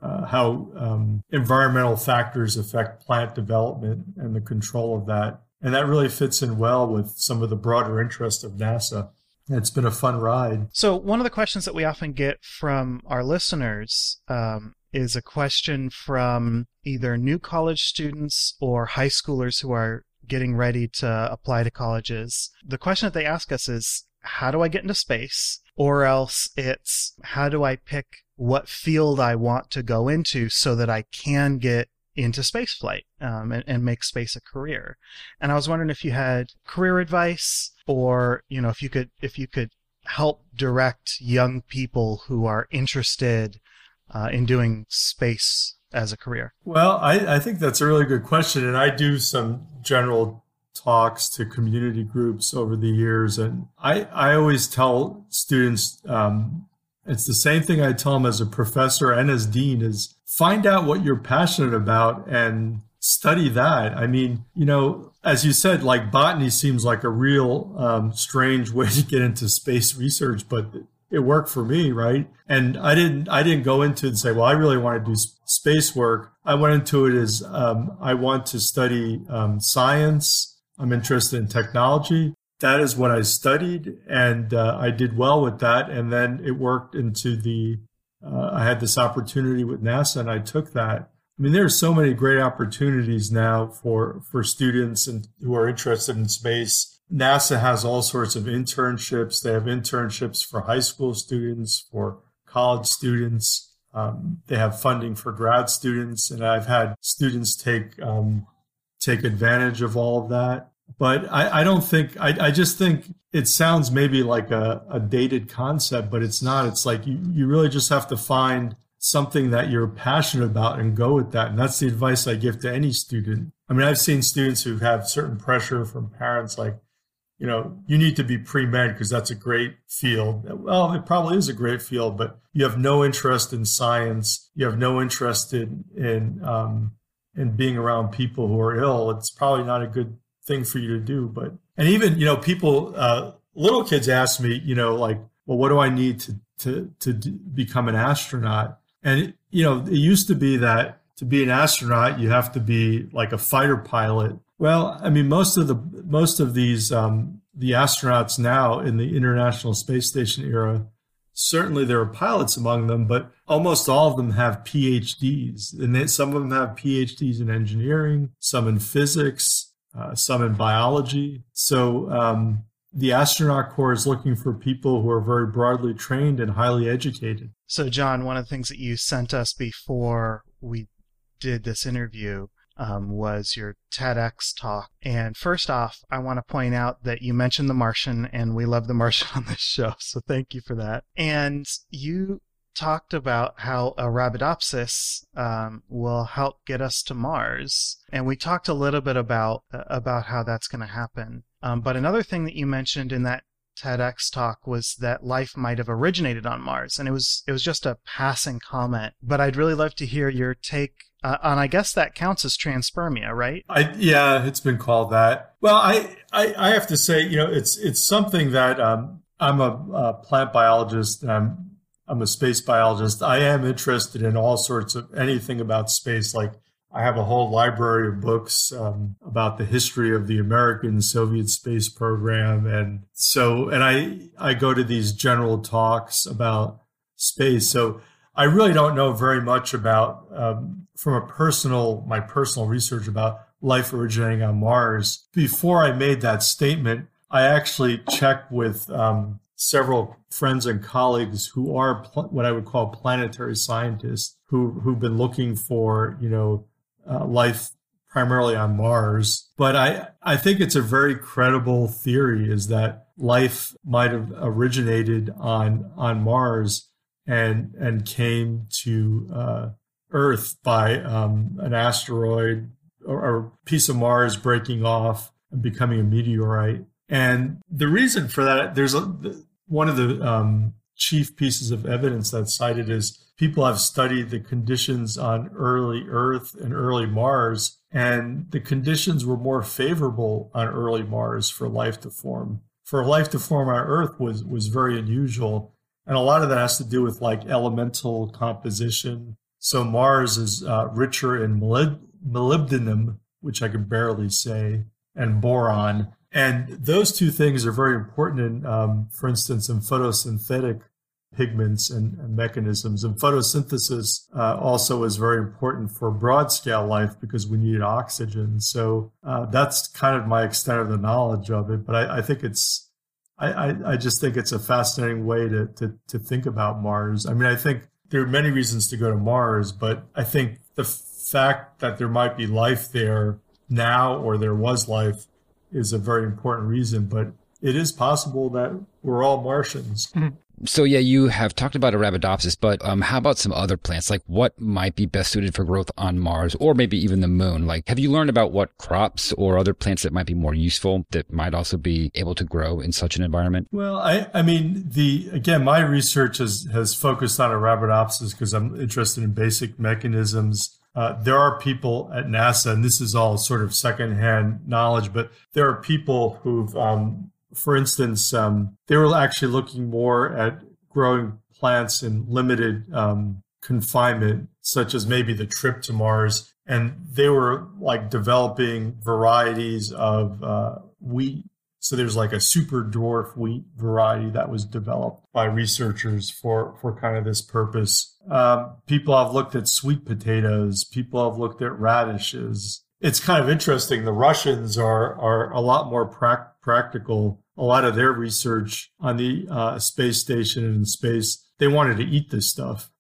uh, how um, environmental factors affect plant development and the control of that. And that really fits in well with some of the broader interests of NASA. It's been a fun ride. So one of the questions that we often get from our listeners um, is a question from either new college students or high schoolers who are getting ready to apply to colleges. The question that they ask us is, how do I get into space? Or else it's, how do I pick what field I want to go into so that I can get into spaceflight um, and, and make space a career? And I was wondering if you had career advice, or you know, if you could if you could help direct young people who are interested uh, in doing space as a career. Well, I, I think that's a really good question, and I do some general talks to community groups over the years, and I I always tell students. Um, It's the same thing I tell them as a professor and as dean is find out what you're passionate about and study that. I mean, you know, as you said, like botany seems like a real um, strange way to get into space research, but it worked for me, right? And I didn't, I didn't go into it and say, well, I really want to do space work. I went into it as um, I want to study um, science. I'm interested in technology. That is what I studied, and uh, I did well with that. And then it worked into the, uh, I had this opportunity with NASA, and I took that. I mean, there are so many great opportunities now for, for students and who are interested in space. NASA has all sorts of internships. They have internships for high school students, for college students. Um, they have funding for grad students, and I've had students take, um, take advantage of all of that. But I, I don't think, I, I just think it sounds maybe like a, a dated concept, but it's not. It's like you, you really just have to find something that you're passionate about and go with that. And that's the advice I give to any student. I mean, I've seen students who have certain pressure from parents, like, you know, you need to be pre-med because that's a great field. Well, it probably is a great field, but you have no interest in science. You have no interest in, in, um, in being around people who are ill. It's probably not a good thing for you to do. But, and even, you know, people, uh, little kids ask me, you know, like, well, what do I need to, to, to d- become an astronaut? And, it, you know, it used to be that to be an astronaut, you have to be like a fighter pilot. Well, I mean, most of the, most of these, um, the astronauts now in the International Space Station era, certainly there are pilots among them, but almost all of them have PhDs. And they, some of them have PhDs in engineering, some in physics, Uh, some in biology. So um, the astronaut corps is looking for people who are very broadly trained and highly educated. So, John, one of the things that you sent us before we did this interview um, was your TEDx talk. And first off, I want to point out that you mentioned The Martian, and we love The Martian on this show, so thank you for that. And you talked about how Arabidopsis um, will help get us to Mars, and we talked a little bit about uh, about how that's going to happen. Um, but another thing that you mentioned in that TEDx talk was that life might have originated on Mars, and it was it was just a passing comment. But I'd really love to hear your take uh, on. I guess that counts as panspermia, right? I, yeah, it's been called that. Well, I, I I have to say, you know, it's it's something that um, I'm a, a plant biologist. And I'm I'm a space biologist. I am interested in all sorts of anything about space. Like I have a whole library of books um, about the history of the American Soviet space program. And so, and I, I go to these general talks about space. So I really don't know very much about, um, from a personal, my personal research about life originating on Mars. Before I made that statement, I actually checked with, um, several friends and colleagues who are what I would call planetary scientists who, who've been looking for, you know, uh, life primarily on Mars. But I, I think it's a very credible theory is that life might have originated on on Mars and and came to uh, Earth by um, an asteroid or, or a piece of Mars breaking off and becoming a meteorite. And the reason for that, there's a, one of the um, chief pieces of evidence that's cited is people have studied the conditions on early Earth and early Mars, and the conditions were more favorable on early Mars for life to form. For life to form on Earth was was very unusual, and a lot of that has to do with like elemental composition. So Mars is uh, richer in molyd- molybdenum, which I can barely say, and boron. And those two things are very important in, um, for instance, in photosynthetic pigments and, and mechanisms. And photosynthesis uh, also is very important for broad-scale life because we need oxygen. So uh, that's kind of my extent of the knowledge of it. But I, I think it's, I, I, I just think it's a fascinating way to, to to think about Mars. I mean, I think there are many reasons to go to Mars, but I think the fact that there might be life there now or there was life is a very important reason, but it is possible that we're all Martians. So yeah, you have talked about Arabidopsis, but um, how about some other plants? Like what might be best suited for growth on Mars or maybe even the moon? Like, have you learned about what crops or other plants that might be more useful that might also be able to grow in such an environment? Well, I, I mean, the again, my research has, has focused on Arabidopsis because I'm interested in basic mechanisms. Uh, there are people at NASA, and this is all sort of secondhand knowledge, but there are people who've, um, for instance, um, they were actually looking more at growing plants in limited um, confinement, such as maybe the trip to Mars. And they were like developing varieties of uh, wheat. So there's like a super dwarf wheat variety that was developed by researchers for, for kind of this purpose. Um, people have looked at sweet potatoes. People have looked at radishes. It's kind of interesting. The Russians are are a lot more pra- practical. A lot of their research on the uh, space station and in space, they wanted to eat this stuff.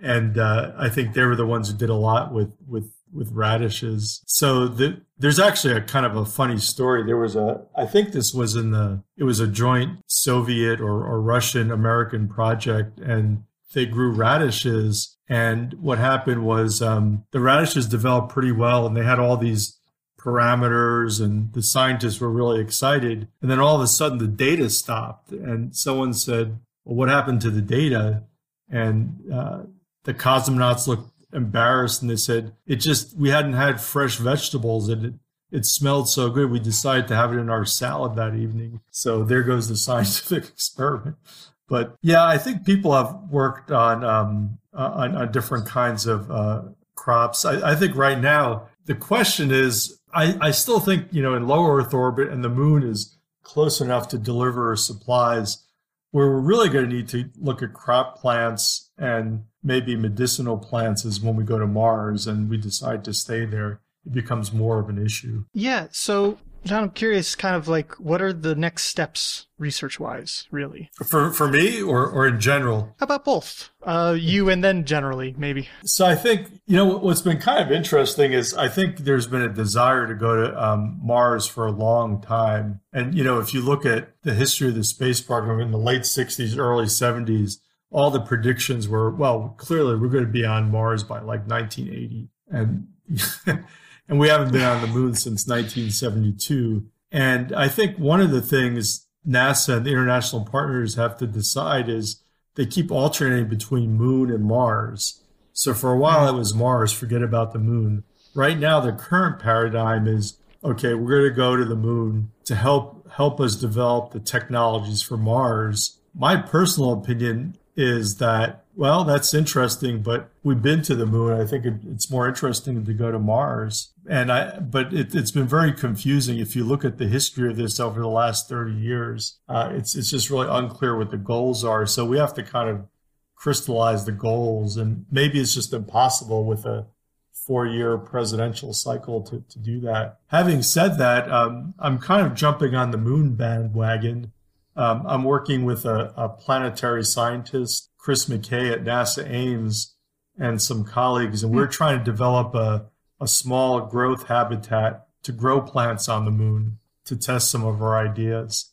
And uh, I think they were the ones who did a lot with with with radishes. So the, there's actually a kind of a funny story. There was a, I think this was in the, it was a joint Soviet or, or Russian-American project, and they grew radishes. And what happened was um, the radishes developed pretty well, and they had all these parameters, and the scientists were really excited. And then all of a sudden, the data stopped, and someone said, well, what happened to the data? And uh, the cosmonauts looked embarrassed, and they said, it just, we hadn't had fresh vegetables, and it, it smelled so good we decided to have it in our salad that evening. So there goes the scientific experiment. But yeah, I think people have worked on um on, on different kinds of uh crops. I, I think right now the question is, I, I still think, you know, in low Earth orbit and the moon is close enough to deliver supplies where we're really going to need to look at crop plants and maybe medicinal plants is when we go to Mars and we decide to stay there, it becomes more of an issue. Yeah. So, John, I'm curious, kind of like, what are the next steps research-wise, really? For for me or, or in general? How about both? Uh, you and then generally, maybe. So I think, you know, what's been kind of interesting is I think there's been a desire to go to um, Mars for a long time. And, you know, if you look at the history of the space program in the late sixties, early seventies, all the predictions were, well, clearly we're going to be on Mars by like nineteen eighty. And and we haven't been on the moon since nineteen seventy-two. And I think one of the things NASA and the international partners have to decide is they keep alternating between moon and Mars. So for a while it was Mars, forget about the moon. Right now, the current paradigm is, okay, we're going to go to the moon to help help us develop the technologies for Mars. My personal opinion is that, well, that's interesting, but we've been to the moon. I think it, it's more interesting to go to Mars. And I, but it, it's been very confusing. If you look at the history of this over the last thirty years, uh, it's it's just really unclear what the goals are. So we have to kind of crystallize the goals. And maybe it's just impossible with a four-year presidential cycle to, to do that. Having said that, um, I'm kind of jumping on the moon bandwagon. Um, I'm working with a, a planetary scientist, Chris McKay at NASA Ames, and some colleagues, and we're trying to develop a, a small growth habitat to grow plants on the moon to test some of our ideas.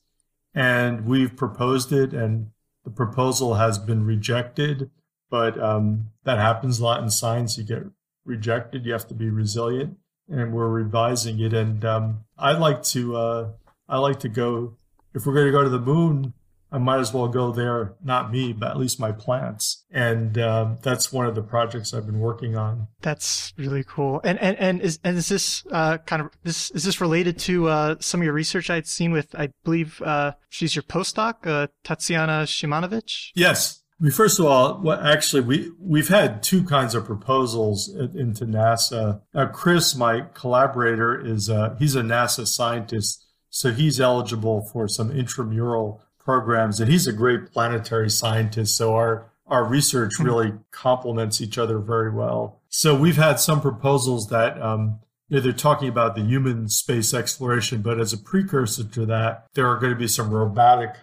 And we've proposed it, and the proposal has been rejected, but um, that happens a lot in science. You get rejected, you have to be resilient, and we're revising it. And um, I'd like to, uh, I like to go, if we're going to go to the moon, I might as well go there, not me, but at least my plants. And uh, that's one of the projects I've been working on. That's really cool. And and, and is and is this uh, kind of this is this related to uh, some of your research I'd seen with, I believe uh, she's your postdoc, uh, Tatiana Shimanovich? Yes. I mean, first of all, well, actually, we we've had two kinds of proposals into NASA. Now, Chris, my collaborator, is uh, he's a NASA scientist, so he's eligible for some intramural programs, and he's a great planetary scientist, so our our research really complements each other very well. So we've had some proposals that um, you know, they're talking about the human space exploration, but as a precursor to that, there are going to be some robotic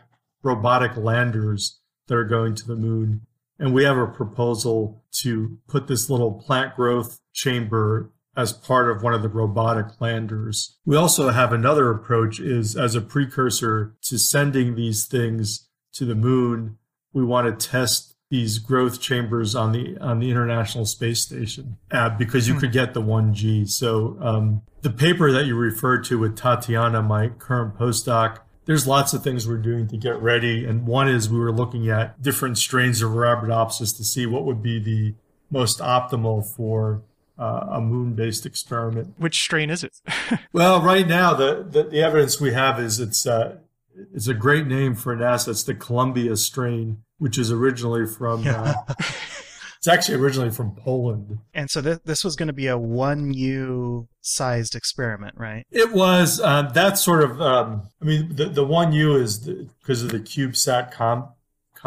robotic landers that are going to the moon, and we have a proposal to put this little plant growth chamber as part of one of the robotic landers. We also have another approach is as a precursor to sending these things to the moon, we want to test these growth chambers on the on the International Space Station uh, because you could get the one G. So um, the paper that you referred to with Tatiana, my current postdoc, there's lots of things we're doing to get ready. And one is we were looking at different strains of Arabidopsis to see what would be the most optimal for Uh, a moon-based experiment. Which strain is it? Well, right now, the, the, the evidence we have is it's, uh, it's a great name for NASA. It's the Columbia strain, which is originally from... Yeah. Uh, it's actually originally from Poland. And so th- this was going to be a one U-sized experiment, right? It was. Uh, that's sort of... Um, I mean, the, the one U is because of the CubeSat com.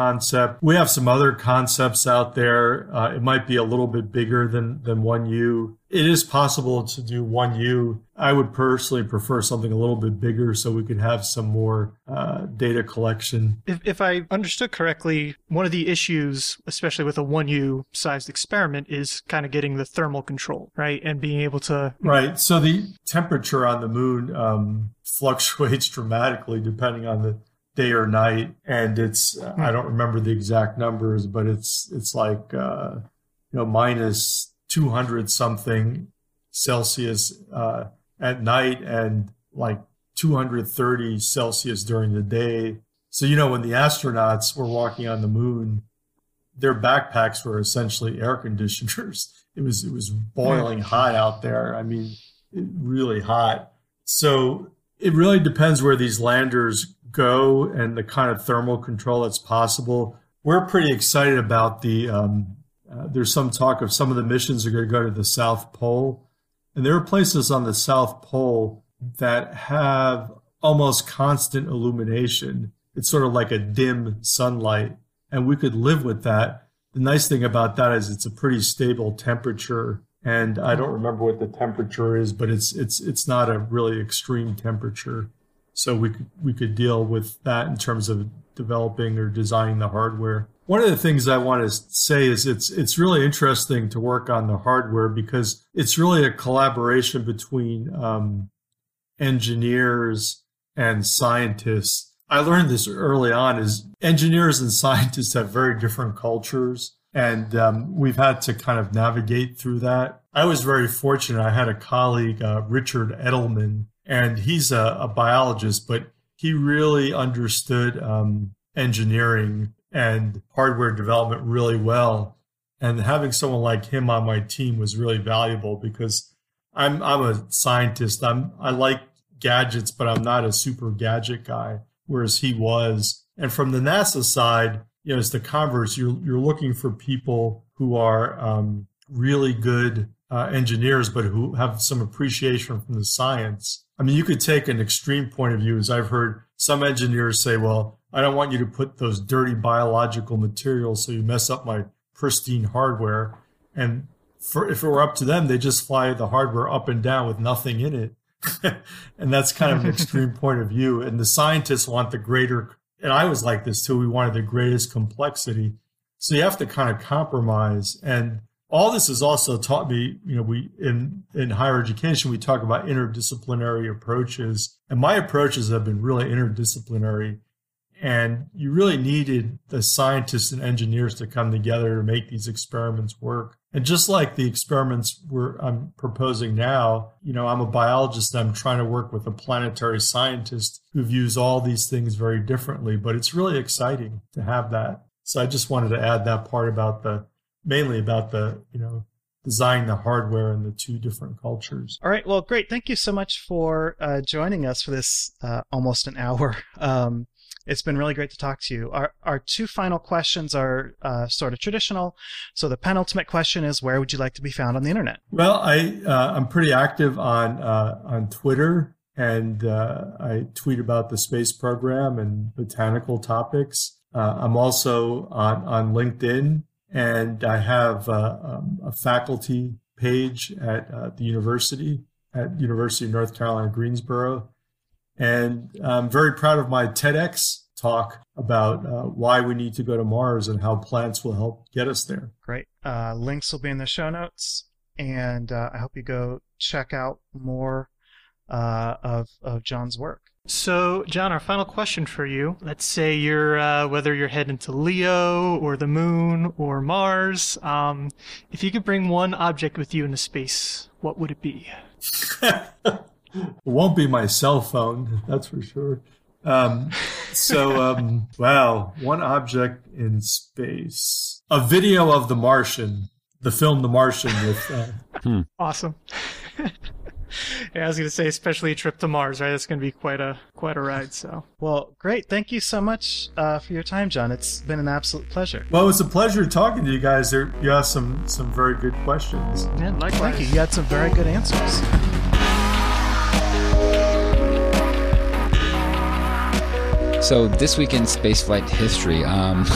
concept. We have some other concepts out there. Uh, it might be a little bit bigger than, than one U. It is possible to do one U. I would personally prefer something a little bit bigger so we could have some more uh, data collection. If, if I understood correctly, one of the issues, especially with a one U sized experiment, is kind of getting the thermal control, right? And being able to... Right. So the temperature on the moon um, fluctuates dramatically depending on the day or night, and it's uh, I don't remember the exact numbers, but it's it's like uh, you know minus two hundred something Celsius uh, at night, and like two hundred thirty Celsius during the day. So you know when the astronauts were walking on the moon, their backpacks were essentially air conditioners. It was it was boiling hot out there. I mean, really hot. So it really depends where these landers go and the kind of thermal control that's possible. We're pretty excited about the, um, uh, there's some talk of some of the missions are going to go to the South Pole. And there are places on the South Pole that have almost constant illumination. It's sort of like a dim sunlight, and we could live with that. The nice thing about that is it's a pretty stable temperature. And I don't remember what the temperature is, but it's it's it's not a really extreme temperature. So we could, we could deal with that in terms of developing or designing the hardware. One of the things I want to say is it's it's really interesting to work on the hardware because it's really a collaboration between um, engineers and scientists. I learned this early on is engineers and scientists have very different cultures, and um, we've had to kind of navigate through that. I was very fortunate. I had a colleague, uh, Richard Edelman, and he's a, a biologist, but he really understood um, engineering and hardware development really well. And having someone like him on my team was really valuable because I'm I'm a scientist. I'm I like gadgets, but I'm not a super gadget guy, whereas he was. And from the NASA side, you know, it's the converse. You're you're looking for people who are um, really good uh, engineers, but who have some appreciation from the science. I mean, you could take an extreme point of view, as I've heard some engineers say, well, I don't want you to put those dirty biological materials so you mess up my pristine hardware. And for, if it were up to them, they just fly the hardware up and down with nothing in it. And that's kind of an extreme point of view. And the scientists want the greater and I was like this too, we wanted the greatest complexity. So you have to kind of compromise. And all this has also taught me, you know, we in, in higher education, we talk about interdisciplinary approaches. And my approaches have been really interdisciplinary. And you really needed the scientists and engineers to come together to make these experiments work. And just like the experiments we're, I'm proposing now, you know, I'm a biologist, and I'm trying to work with a planetary scientist who views all these things very differently, but it's really exciting to have that. So I just wanted to add that part about the, mainly about the, you know, design the hardware in the two different cultures. All right. Well, great. Thank you so much for uh, joining us for this uh, almost an hour. Um, It's been really great to talk to you. Our, our two final questions are uh, sort of traditional. So the penultimate question is, where would you like to be found on the internet? Well, I, uh, I'm pretty active on, uh, on Twitter, and uh, I tweet about the space program and botanical topics. Uh, I'm also on, on LinkedIn, and I have uh, um, a faculty page at uh, the university, at University of North Carolina Greensboro. And I'm very proud of my TEDx talk about uh, why we need to go to Mars and how plants will help get us there. Great. Uh, links will be in the show notes. And uh, I hope you go check out more uh, of, of John's work. So, John, our final question for you. Let's say you're, uh, whether you're heading to Leo or the moon or Mars, um, if you could bring one object with you into space, what would it be? It won't be my cell phone, that's for sure. Um, so, um, wow, one object in space. A video of The Martian, the film The Martian. With, uh... hmm. Awesome. Yeah, I was going to say, especially a trip to Mars, right? That's going to be quite a quite a ride. So, well, great. Thank you so much uh, for your time, John. It's been an absolute pleasure. Well, it's a pleasure talking to you guys. There, you asked some, some very good questions. Yeah, likewise. Thank you. You had some very good answers. So this week in spaceflight history, um,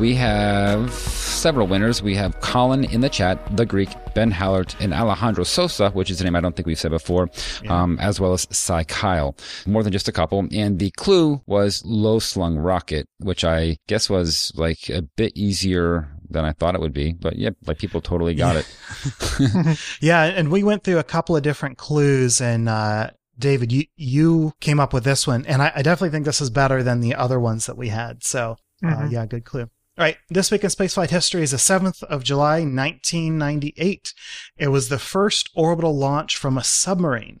we have several winners. We have Colin in the chat, the Greek, Ben Hallert, and Alejandro Sosa, which is a name I don't think we've said before, yeah. um, as well as Cy Kyle. More than just a couple. And the clue was low-slung rocket, which I guess was like a bit easier than I thought it would be. But yeah, like people totally got it. Yeah, and we went through a couple of different clues and... uh David, you, you came up with this one, and I, I definitely think this is better than the other ones that we had. So, uh, mm-hmm. yeah, good clue. All right. This week in spaceflight history is the seventh of July, nineteen ninety-eight. It was the first orbital launch from a submarine.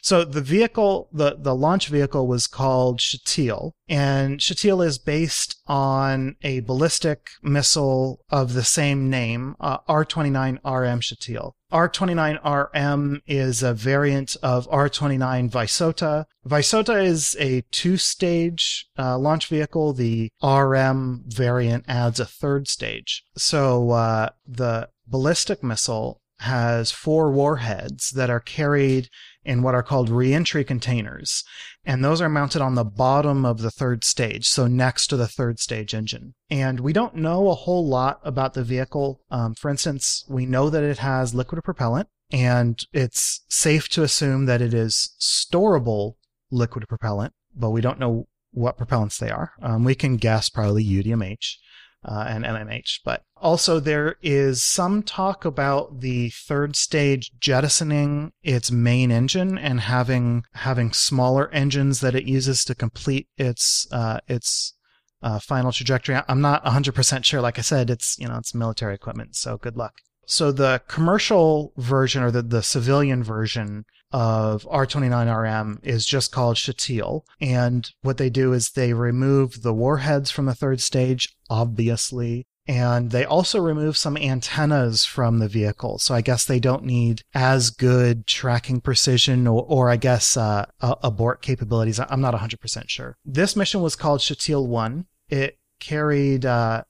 So the vehicle, the, the launch vehicle was called Chateel, and Chateel is based on a ballistic missile of the same name, uh, R twenty-nine R M Chateel. R twenty-nine R M is a variant of R twenty-nine Visota. Visota is a two-stage uh, launch vehicle. The R M variant adds a third stage. So uh, the ballistic missile has four warheads that are carried in what are called reentry containers, and those are mounted on the bottom of the third stage, so next to the third stage engine. And we don't know a whole lot about the vehicle. Um, for instance, we know that it has liquid propellant, and it's safe to assume that it is storable liquid propellant, but we don't know what propellants they are. Um, we can guess probably U D M H. Uh, and M M H, but also there is some talk about the third stage jettisoning its main engine and having having smaller engines that it uses to complete its uh, its uh, final trajectory. I'm not one hundred percent sure. Like I said, it's you know it's military equipment, so good luck. So the commercial version, or the, the civilian version of R twenty-nine R M, is just called Chateel. And what they do is they remove the warheads from the third stage, obviously. And they also remove some antennas from the vehicle. So I guess they don't need as good tracking precision or, or I guess, uh, abort capabilities. I'm not one hundred percent sure. This mission was called Chateel one. It carried... Uh,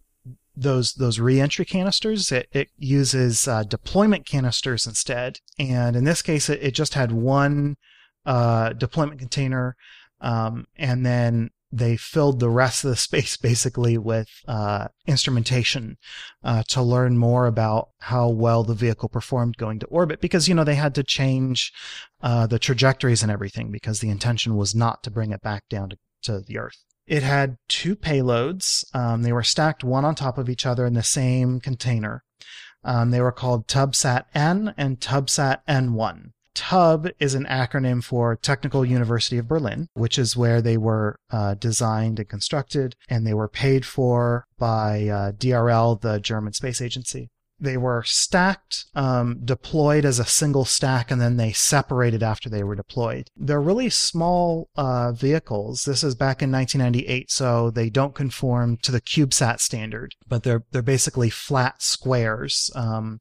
those those re-entry canisters. It, it uses uh, deployment canisters instead. And in this case, it, it just had one uh, deployment container. Um, and then they filled the rest of the space basically with uh, instrumentation uh, to learn more about how well the vehicle performed going to orbit. Because, you know, they had to change uh, the trajectories and everything because the intention was not to bring it back down to, to the Earth. It had two payloads. Um, they were stacked one on top of each other in the same container. Um, they were called Tubsat N and Tubsat N one. T U B is an acronym for Technical University of Berlin, which is where they were uh, designed and constructed, and they were paid for by uh, D R L, the German space agency. They were stacked, um, deployed as a single stack, and then they separated after they were deployed. They're really small uh, vehicles. This is back in nineteen ninety-eight, so they don't conform to the CubeSat standard, but they're they're basically flat squares. Um,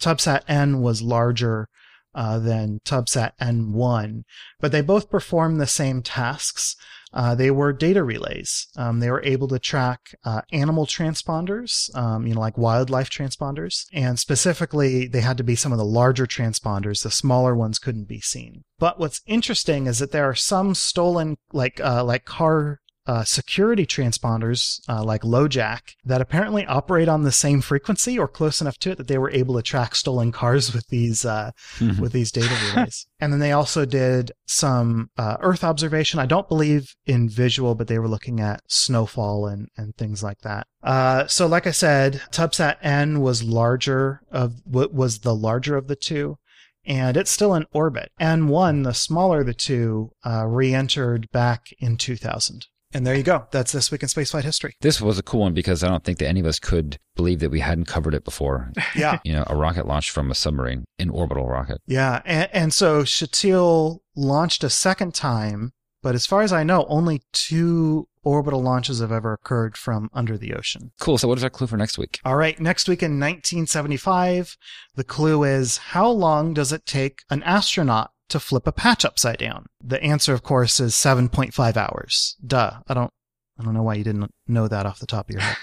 Tubsat N was larger uh, than Tubsat N one, but they both perform the same tasks. Uh, they were data relays. Um, they were able to track uh, animal transponders, um, you know, like wildlife transponders. And specifically, they had to be some of the larger transponders. The smaller ones couldn't be seen. But what's interesting is that there are some stolen, like uh, like car uh, security transponders, uh, like LoJack, that apparently operate on the same frequency or close enough to it that they were able to track stolen cars with these uh, mm-hmm. with these data relays. And then they also did some uh, Earth observation. I don't believe in visual, but they were looking at snowfall and, and things like that. Uh, so like I said, Tubsat N was larger of was the larger of the two, and it's still in orbit. N one, the smaller of the two, uh, re-entered back in two thousand. And there you go. That's this week in spaceflight history. This was a cool one because I don't think that any of us could believe that we hadn't covered it before. Yeah. You know, a rocket launched from a submarine, an orbital rocket. Yeah. And, and so Chateel launched a second time, but as far as I know, only two orbital launches have ever occurred from under the ocean. Cool. So what is our clue for next week? All right. Next week in nineteen seventy-five, the clue is, how long does it take an astronaut to flip a patch upside down? The answer, of course, is seven point five hours. Duh. I don't I don't know why you didn't know that off the top of your head.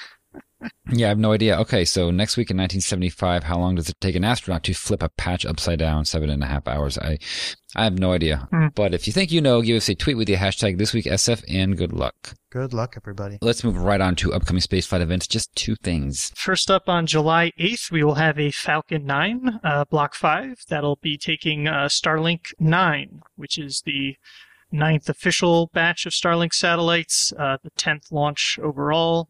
Yeah, I have no idea. Okay, so next week in nineteen seventy-five, how long does it take an astronaut to flip a patch upside down? Seven and a half hours. I I have no idea. Mm. But if you think you know, give us a tweet with the hashtag ThisWeekSF, and good luck. Good luck, everybody. Let's move right on to upcoming spaceflight events. Just two things. First up, on July eighth, we will have a Falcon nine, uh, Block five. That'll be taking uh, Starlink nine, which is the ninth official batch of Starlink satellites, uh, the tenth launch overall.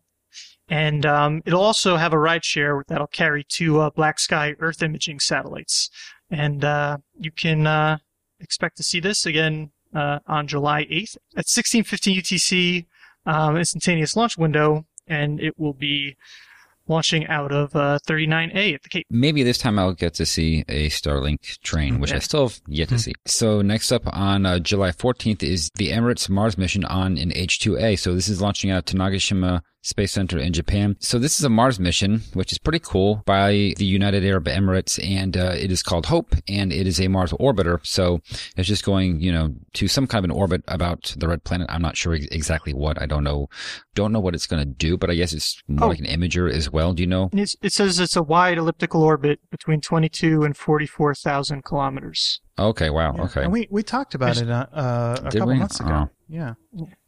And um, it'll also have a rideshare that'll carry two uh, black sky Earth imaging satellites. And uh, you can uh, expect to see this again uh, on July eighth at sixteen fifteen U T C, um, instantaneous launch window, and it will be launching out of uh, thirty-nine A at the Cape. Maybe this time I'll get to see a Starlink train, which yeah. I still have yet to mm-hmm. see. So next up on uh, July fourteenth is the Emirates Mars mission on an H two A. So this is launching out of Tanegashima Space Center in Japan. So this is a Mars mission, which is pretty cool, by the United Arab Emirates, and uh, it is called Hope, and it is a Mars orbiter. So it's just going, you know, to some kind of an orbit about the red planet. I'm not sure ex- exactly what. I don't know. Don't know what it's going to do, but I guess it's more oh. like an imager as well. Do you know? It's, it says it's a wide elliptical orbit between twenty-two and forty-four thousand kilometers. Okay. Wow. Yeah. Okay. And we, we talked about it uh, uh, a couple we? months ago. Oh. Yeah.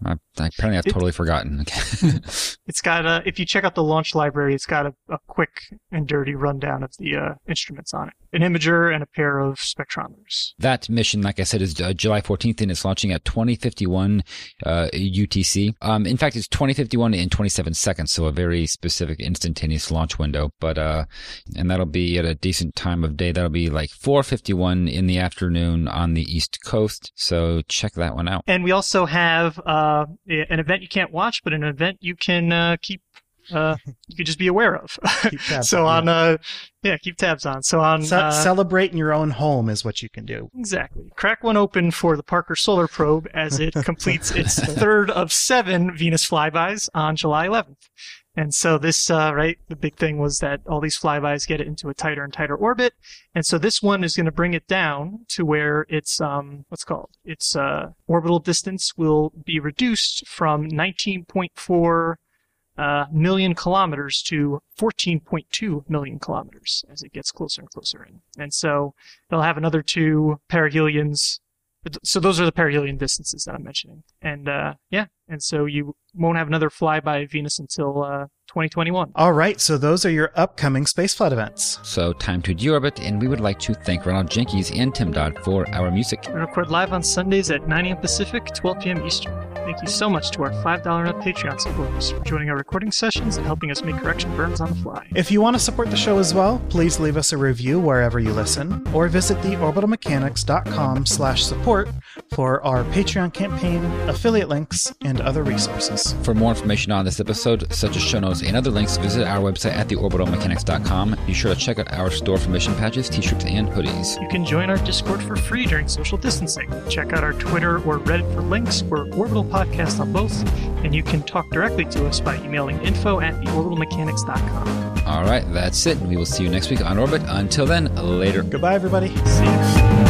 I, apparently, I've it, totally forgotten. It's got a, if you check out the launch library, it's got a, a quick and dirty rundown of the uh, instruments on it. An imager and a pair of spectrometers. That mission, like I said, is uh, July fourteenth, and it's launching at twenty fifty-one uh, U T C. Um, in fact, it's twenty fifty-one in twenty-seven seconds, so a very specific instantaneous launch window. But uh, and that'll be at a decent time of day. That'll be like four fifty-one in the afternoon. afternoon on the East Coast. So check that one out. And we also have uh, an event you can't watch, but an event you can uh, keep, uh, you can just be aware of. Keep tabs so on, on uh, yeah, keep tabs on. So on. Ce- uh, celebrate in your own home is what you can do. Exactly. Crack one open for the Parker Solar Probe as it completes its third of seven Venus flybys on July eleventh. And so this, uh, right, the big thing was that all these flybys get it into a tighter and tighter orbit. And so this one is going to bring it down to where its, um, what's called, its uh, orbital distance will be reduced from nineteen point four uh, million kilometers to fourteen point two million kilometers as it gets closer and closer in. And so they'll have another two perihelions. So those are the perihelion distances that I'm mentioning. And, uh, yeah, and so you won't have another flyby of Venus until uh, twenty twenty-one. All right, so those are your upcoming spaceflight events. So time to deorbit, and we would like to thank Ronald Jenkins and Tim Dodd for our music. We record live on Sundays at nine a.m. Pacific, twelve p.m. Eastern. Thank you so much to our five dollars and up Patreon supporters for joining our recording sessions and helping us make correction burns on the fly. If you want to support the show as well, please leave us a review wherever you listen, or visit theorbitalmechanics.com slash support for our Patreon campaign, affiliate links, and other resources. For more information on this episode, such as show notes and other links, visit our website at the orbital mechanics dot com. Be sure to check out our store for mission patches, t-shirts, and hoodies. You can join our Discord for free during social distancing. Check out our Twitter or Reddit for links. We're Orbital Podcast on both, and you can talk directly to us by emailing info at the orbital mechanics dot com. All right, that's it. We will see you next week on Orbit. Until then, later. Goodbye, everybody. See you.